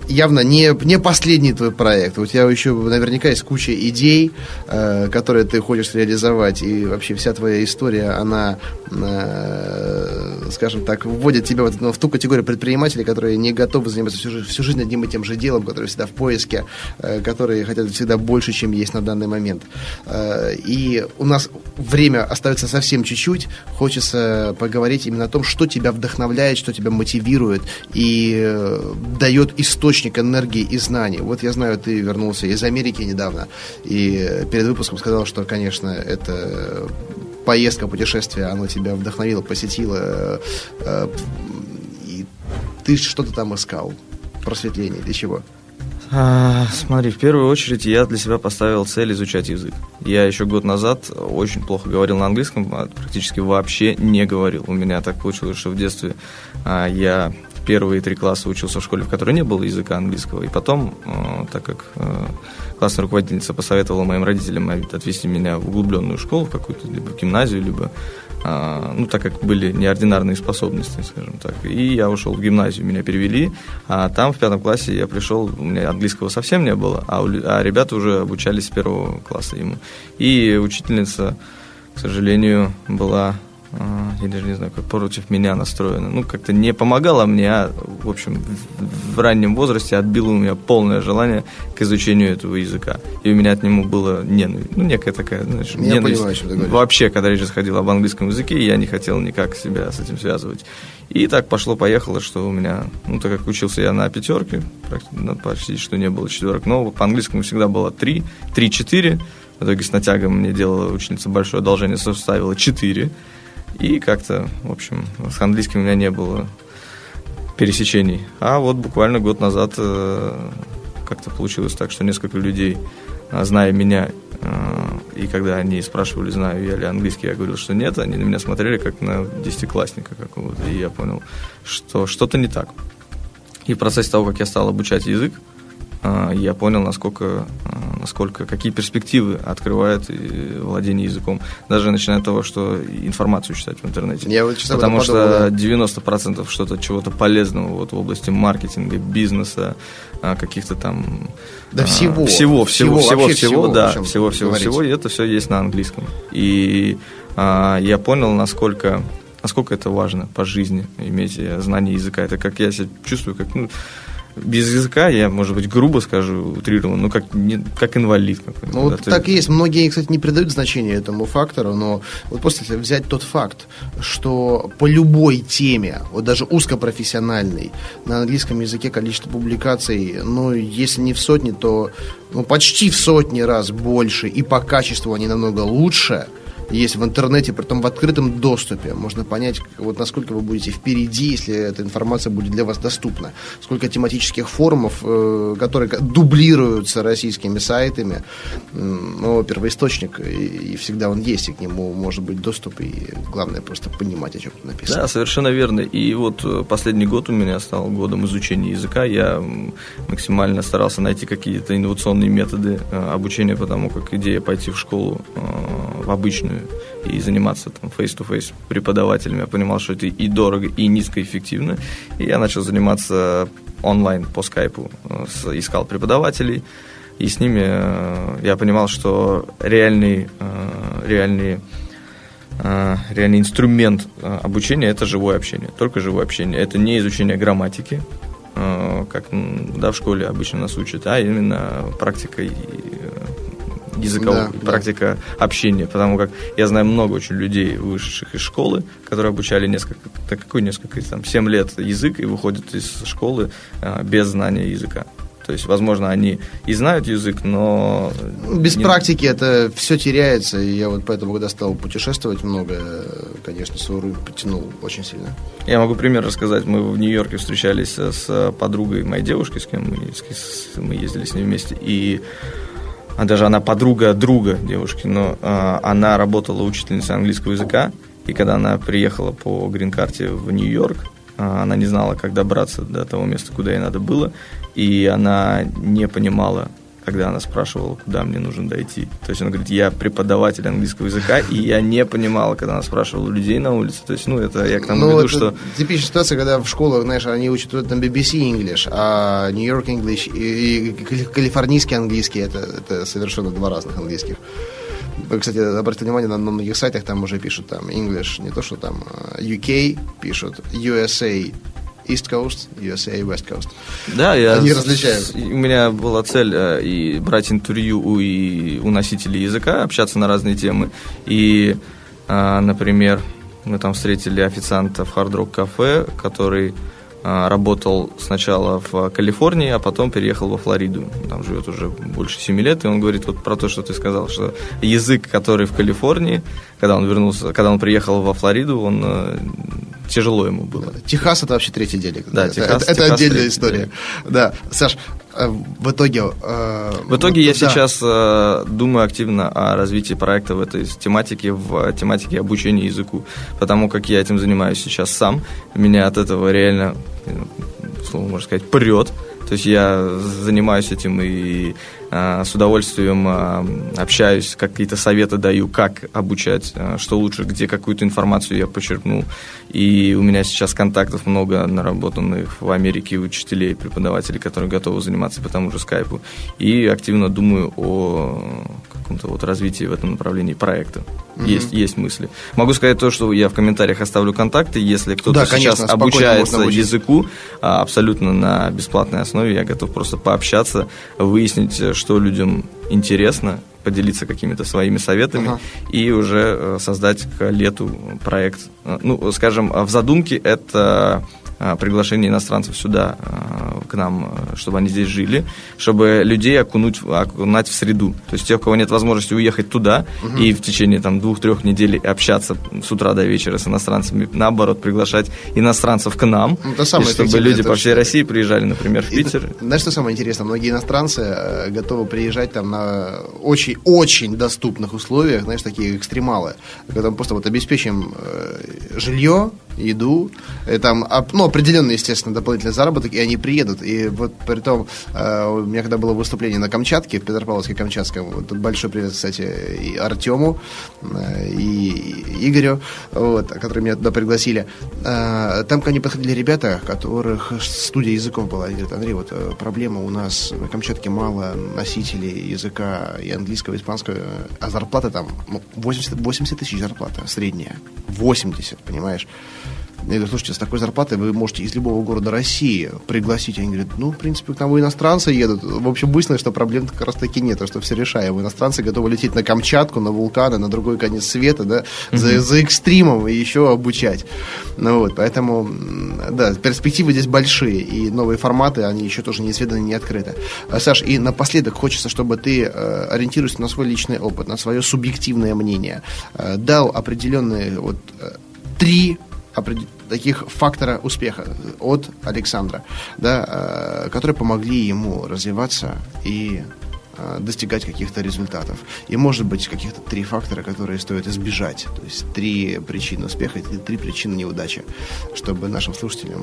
Явно не, не последний твой проект. У тебя еще наверняка есть куча идей, э, которые ты хочешь реализовать. И вообще вся твоя история, она, э, скажем так, вводит тебя вот, ну, в ту категорию предпринимателей, которые не готовы заниматься всю, всю жизнь одним и тем же делом, которые всегда в поиске, э, которые хотят всегда больше, чем есть на данный момент. э, И у нас время остается совсем чуть-чуть. Хочется поговорить именно о том, что тебя вдохновляет, что тебя мотивирует и э, дает источник энергии и знаний. Вот я знаю, ты вернулся из Америки недавно, и перед выпуском сказал, что, конечно, это поездка, путешествие, оно тебя вдохновило, посетило, и ты что-то там искал, просветление, для чего? А, смотри, в первую очередь я для себя поставил цель изучать язык. Я еще год назад очень плохо говорил на английском, практически вообще не говорил. У меня так получилось, что в детстве а, я... первые три класса учился в школе, в которой не было языка английского. И потом, э, так как э, классная руководительница посоветовала моим родителям отвезти меня в углубленную школу, в какую-то либо гимназию, либо, э, ну, так как были неординарные способности, скажем так. И я ушел в гимназию, меня перевели, а там в пятом классе я пришел, у меня английского совсем не было, а, у, а ребята уже обучались с первого класса ему. И учительница, к сожалению, была... я даже не знаю, как против меня настроена. Ну, как-то не помогала мне, а, в общем, в раннем возрасте отбила у меня полное желание к изучению этого языка. И у меня от него было ненависть. Ну, некая такая, знаешь, я ненависть. Понимаю, что ты говоришь. Вообще, когда речь исходила об английском языке, я не хотел никак себя с этим связывать. И так пошло-поехало, что у меня... Ну, так как учился я на пятерке, почти что не было четверок, но по-английскому всегда было три, три-четыре. В итоге с натягом мне делала ученица большое одолжение, составила четыре. И как-то, в общем, с английским у меня не было пересечений. А вот буквально год назад как-то получилось так, что несколько людей, зная меня, и когда они спрашивали, знаю я ли английский, я говорил, что нет, они на меня смотрели как на десятиклассника какого-то, и я понял, что что-то не так. И в процессе того, как я стал обучать язык, я понял, насколько, насколько, какие перспективы открывает владение языком. Даже начиная от того, что информацию читать в интернете. Я вот Потому что подумал, да. девяносто процентов что-то, чего-то полезного вот, в области маркетинга, бизнеса, каких-то там... Да а, всего. Всего, всего, всего, всего, всего, да, всего, всего, всего, и это все есть на английском. И а, я понял, насколько... Насколько это важно по жизни, иметь знание языка. Это как я себя чувствую, как, ну, без языка, я, может быть, грубо скажу, утрированно, но как, не, как инвалид. Как, ну, вот ты... так и есть. Многие, кстати, не придают значения этому фактору, но вот просто если взять тот факт, что по любой теме, вот даже узкопрофессиональной, на английском языке количество публикаций, ну, если не в сотни, то ну, почти в сотни раз больше, и по качеству они намного лучше, есть в интернете, притом в открытом доступе. Можно понять, вот насколько вы будете впереди, если эта информация будет для вас доступна. Сколько тематических форумов, э, которые дублируются российскими сайтами. Но первоисточник, и, и всегда он есть, и к нему может быть доступ. И главное просто понимать, о чем это написано. Да, совершенно верно. И вот последний год у меня стал годом изучения языка. Я максимально старался найти какие-то инновационные методы обучения, потому как идея пойти в школу э, в обычную и заниматься там face-to-face преподавателями, я понимал, что это и дорого, и низкоэффективно, и я начал заниматься онлайн по скайпу, искал преподавателей, и с ними я понимал, что реальный, реальный, реальный инструмент обучения — это живое общение, только живое общение, это не изучение грамматики, как да, в школе обычно нас учат, а именно практикой языкового, да, практика да. общения, потому как я знаю много очень людей, вышедших из школы, которые обучали несколько, так какой несколько, там, семь лет язык и выходят из школы а, без знания языка. То есть, возможно, они и знают язык, но... Без не... практики это все теряется, и я вот поэтому, когда стал путешествовать много, конечно, свою руку потянул очень сильно. Я могу пример рассказать. Мы в Нью-Йорке встречались с подругой моей девушки, с кем мы, с, мы ездили с ней вместе, и... А даже она подруга друга девушки, но э, она работала учительницей английского языка, и когда она приехала по грин-карте в Нью-Йорк, э, она не знала, как добраться до того места, куда ей надо было, и она не понимала, когда она спрашивала, куда мне нужно дойти. То есть она говорит, я преподаватель английского языка, и я не понимала, когда она спрашивала людей на улице. То есть, ну, это я к тому веду, что... Типичная ситуация, когда в школах, знаешь, они учат там би би си English, а New York English и калифорнийский английский, это, это совершенно два разных английских. Вы, кстати, обратите внимание, на, на многих сайтах там уже пишут там English, не то, что там ю кей пишут, ю эс эй East Coast, ю эс эй, West Coast. Да, я... Они различают. У меня была цель и брать интервью у, и у носителей языка, общаться на разные темы. И, например, мы там встретили официанта в Hard Rock Cafe, который работал сначала в Калифорнии, а потом переехал во Флориду. Там живет уже больше семи лет, и он говорит вот про то, что ты сказал, что язык, который в Калифорнии, когда он вернулся, когда он приехал во Флориду, он... Тяжело ему было. Техас — это вообще третий диалект. Да, это, Техас, это, это Техас, отдельная история. Да, Саш, в итоге... Э, в итоге вот, я да. сейчас э, думаю активно о развитии проекта в этой тематике, в тематике обучения языку, потому как я этим занимаюсь сейчас сам. Меня от этого реально, слово можно сказать, прет. То есть я занимаюсь этим и э, с удовольствием э, общаюсь, какие-то советы даю, как обучать, э, что лучше, где какую-то информацию я почерпнул. И у меня сейчас контактов много наработанных в Америке учителей, преподавателей, которые готовы заниматься по тому же скайпу. И активно думаю о каком-то вот развитии в этом направлении проекта. Mm-hmm. Есть, есть мысли. Могу сказать то, что я в комментариях оставлю контакты. Если кто-то да, сейчас конечно, обучается языку абсолютно на бесплатной основе, я готов просто пообщаться, выяснить, что людям интересно, поделиться какими-то своими советами ага. и уже создать к лету проект. Ну, скажем, в задумке это приглашение иностранцев сюда, к нам, чтобы они здесь жили, чтобы людей окунуть, окунать в среду. То есть тех, у кого нет возможности уехать туда угу. и в течение там, двух-трех недель общаться с утра до вечера с иностранцами, наоборот, приглашать иностранцев к нам, ну, чтобы люди по всей России приезжали, например, в и, Питер. Знаешь, что самое интересное? Многие иностранцы готовы приезжать там на очень-очень доступных условиях, знаешь, такие экстремалы, когда мы просто вот обеспечим жилье, еду, там, ну, определенный, естественно, дополнительный заработок, и они приедут. И вот при том, у меня когда было выступление на Камчатке, в Петропавловске-Камчатском, вот тут большой привет, кстати, и Артему, и Игорю, вот, которые меня туда пригласили. Там ко мне подходили ребята, которых студия языков была. Они говорят: Андрей, вот проблема у нас на Камчатке, мало носителей языка и английского, и испанского, а зарплата там, ну, восемьдесят тысяч зарплата средняя. восемьдесят, понимаешь? Я говорю: слушайте, с такой зарплатой вы можете из любого города России пригласить. Они говорят: ну, в принципе, к нам иностранцы едут. В общем, выяснилось, что проблем как раз таки нет, а что все решаемо. Иностранцы готовы лететь на Камчатку, на вулканы, на другой конец света, да, mm-hmm. за, за экстримом и еще обучать. Ну вот, поэтому, да, перспективы здесь большие, и новые форматы, они еще тоже не исследованы, не открыты. Саш, и напоследок хочется, чтобы ты ориентируешься на свой личный опыт, на свое субъективное мнение. Дал определенные вот три таких фактора успеха от Александра, да, которые помогли ему развиваться и достигать каких-то результатов. И, может быть, каких-то три фактора, которые стоит избежать. То есть три причины успеха и три причины неудачи. Чтобы нашим слушателям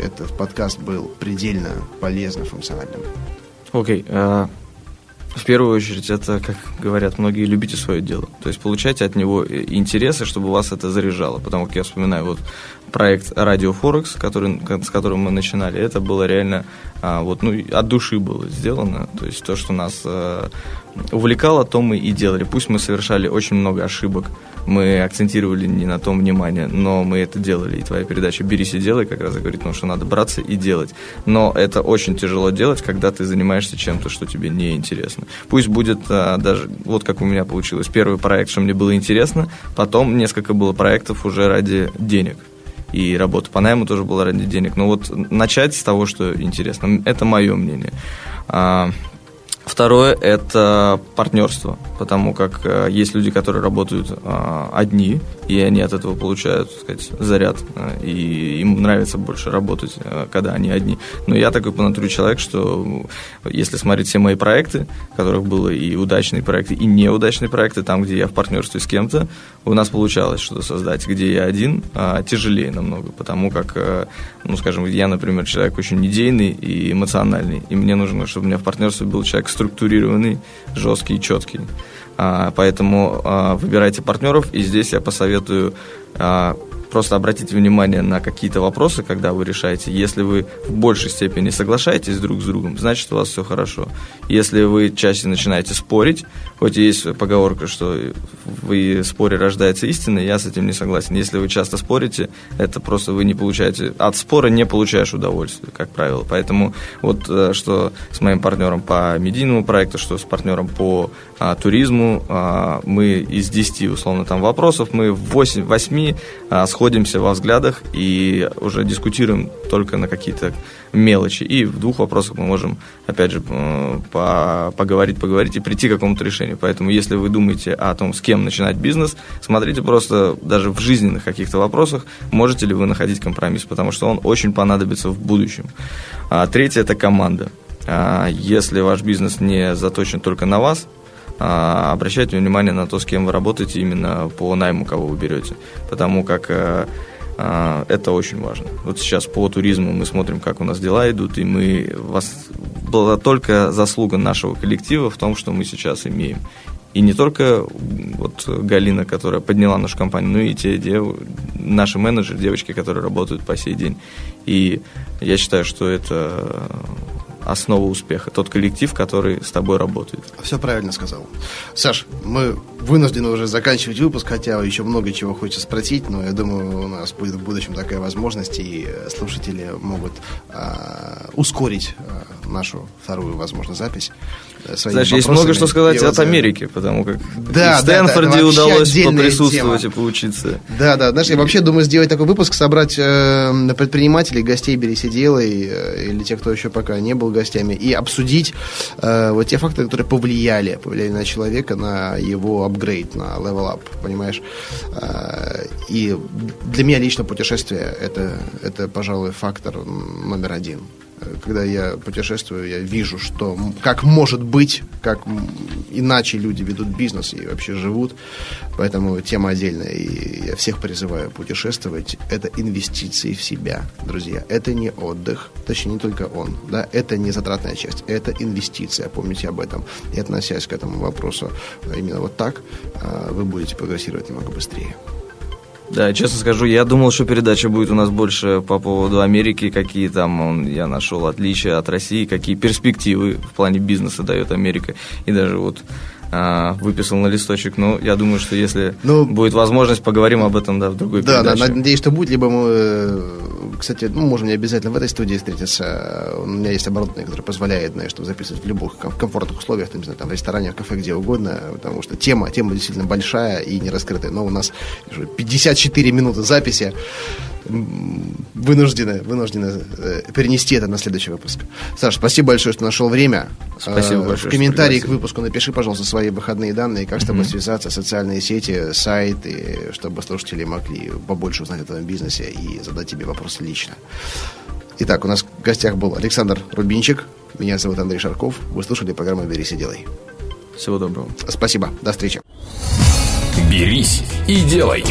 этот подкаст был предельно полезным, функциональным. Окей. Okay, uh... В первую очередь, это, как говорят многие, любите свое дело. То есть получайте от него интересы, чтобы вас это заряжало. Потому как я вспоминаю вот проект «Радио Форекс», который, с которым мы начинали, это было реально а, вот, ну, от души было сделано. То есть то, что нас а, увлекало, то мы и делали. Пусть мы совершали очень много ошибок, мы акцентировали не на том внимание, но мы это делали. И твоя передача «Берись и делай» как раз говорит, ну, что надо браться и делать. Но это очень тяжело делать, когда ты занимаешься чем-то, что тебе неинтересно. Пусть будет а, даже, вот как у меня получилось, первый проект, что мне было интересно, потом несколько было проектов уже ради денег. И работа по найму тоже была ради денег. Но вот начать с того, что интересно. Это мое мнение. Второе – это партнерство. Потому как есть люди, которые работают одни, и они от этого получают, так сказать, заряд. И им нравится больше работать, когда они одни. Но я такой по натуре человек, что если смотреть все мои проекты, в которых были и удачные проекты, и неудачные проекты, там, где я в партнерстве с кем-то, у нас получалось что-то создать. Где я один, тяжелее намного. Потому как, ну, скажем, я, например, человек очень идейный и эмоциональный. И мне нужно, чтобы у меня в партнерстве был человек структурированный, жесткий и четкий. А, поэтому а, выбирайте партнеров. И здесь я посоветую а, просто обратите внимание на какие-то вопросы, когда вы решаете. Если вы в большей степени соглашаетесь друг с другом, значит, у вас все хорошо. Если вы чаще начинаете спорить, хоть есть поговорка, что в споре рождается истина, я с этим не согласен. Если вы часто спорите, это просто вы не получаете, от спора не получаешь удовольствия, как правило. Поэтому вот что с моим партнером по медийному проекту, что с партнером по а, туризму, а, мы из десяти, условно, там вопросов, мы в восьми а, сходим Сходимся во взглядах и уже дискутируем только на какие-то мелочи. И в двух вопросах мы можем, опять же, поговорить, поговорить и прийти к какому-то решению. Поэтому, если вы думаете о том, с кем начинать бизнес, смотрите просто даже в жизненных каких-то вопросах, можете ли вы находить компромисс, потому что он очень понадобится в будущем. А третье – это команда. А если ваш бизнес не заточен только на вас, обращайте внимание на то, с кем вы работаете именно по найму, кого вы берете, потому как э, э, это очень важно. Вот сейчас по туризму мы смотрим, как у нас дела идут, и мы вас, была только заслуга нашего коллектива в том, что мы сейчас имеем. И не только вот Галина, которая подняла нашу компанию, но и те дев... наши менеджеры, девочки, которые работают по сей день. И я считаю, что это основа успеха, тот коллектив, который с тобой работает. Все правильно сказал. Саш, мы вынуждены уже заканчивать выпуск, хотя еще много чего хочется спросить, но я думаю, у нас будет в будущем такая возможность, и слушатели могут а, ускорить а, нашу вторую, возможно, запись. Знаешь, есть много что сказать от Америки, потому как да, в Стэнфорде да, да, удалось поприсутствовать тема. И поучиться. Да, да, знаешь, я вообще думаю сделать такой выпуск, собрать э, предпринимателей, гостей «Берись и делай», э, или тех, кто еще пока не был гостями, и обсудить э, вот те факторы, которые повлияли, повлияли на человека, на его апгрейд, на левел-ап, понимаешь? Э, и для меня лично путешествие это, – это, пожалуй, фактор номер один. когда я путешествую, я вижу, что как может быть, как иначе люди ведут бизнес и вообще живут. Поэтому тема отдельная. И я всех призываю путешествовать. Это инвестиции в себя, друзья. Это не отдых, точнее, не только он. Да? Это не затратная часть, это инвестиция. Помните об этом. И относясь к этому вопросу именно вот так, вы будете прогрессировать немного быстрее. Да, честно скажу, я думал, что передача будет у нас больше по поводу Америки, какие там, я нашел отличия от России, какие перспективы в плане бизнеса дает Америка, и даже вот а, выписал на листочек, но я думаю, что если ну, будет возможность, поговорим об этом, да, в другой да, передаче. Да, надеюсь, что будет, либо мы, кстати, ну, можем не обязательно в этой студии встретиться, у меня есть оборудование, которое позволяет, знаешь, чтобы записывать в любых комфортных условиях, там, не знаю, там, в ресторане, в кафе, где угодно, потому что тема, тема действительно большая и не раскрытая, но у нас пятьдесят четыре минуты записи. Вынуждены, вынуждены перенести это на следующий выпуск. Саш, спасибо большое, что нашел время. Спасибо э, большое. В комментарии к выпуску напиши, пожалуйста, свои выходные данные, как с тобой mm-hmm. связаться, социальные сети, сайты, чтобы слушатели могли побольше узнать о твоем бизнесе и задать тебе вопросы лично. Итак, у нас в гостях был Александр Рубинчик. Меня зовут Андрей Шарков. Вы слушали программу «Берись и делай». Всего доброго. Спасибо. До встречи. Берись и делай.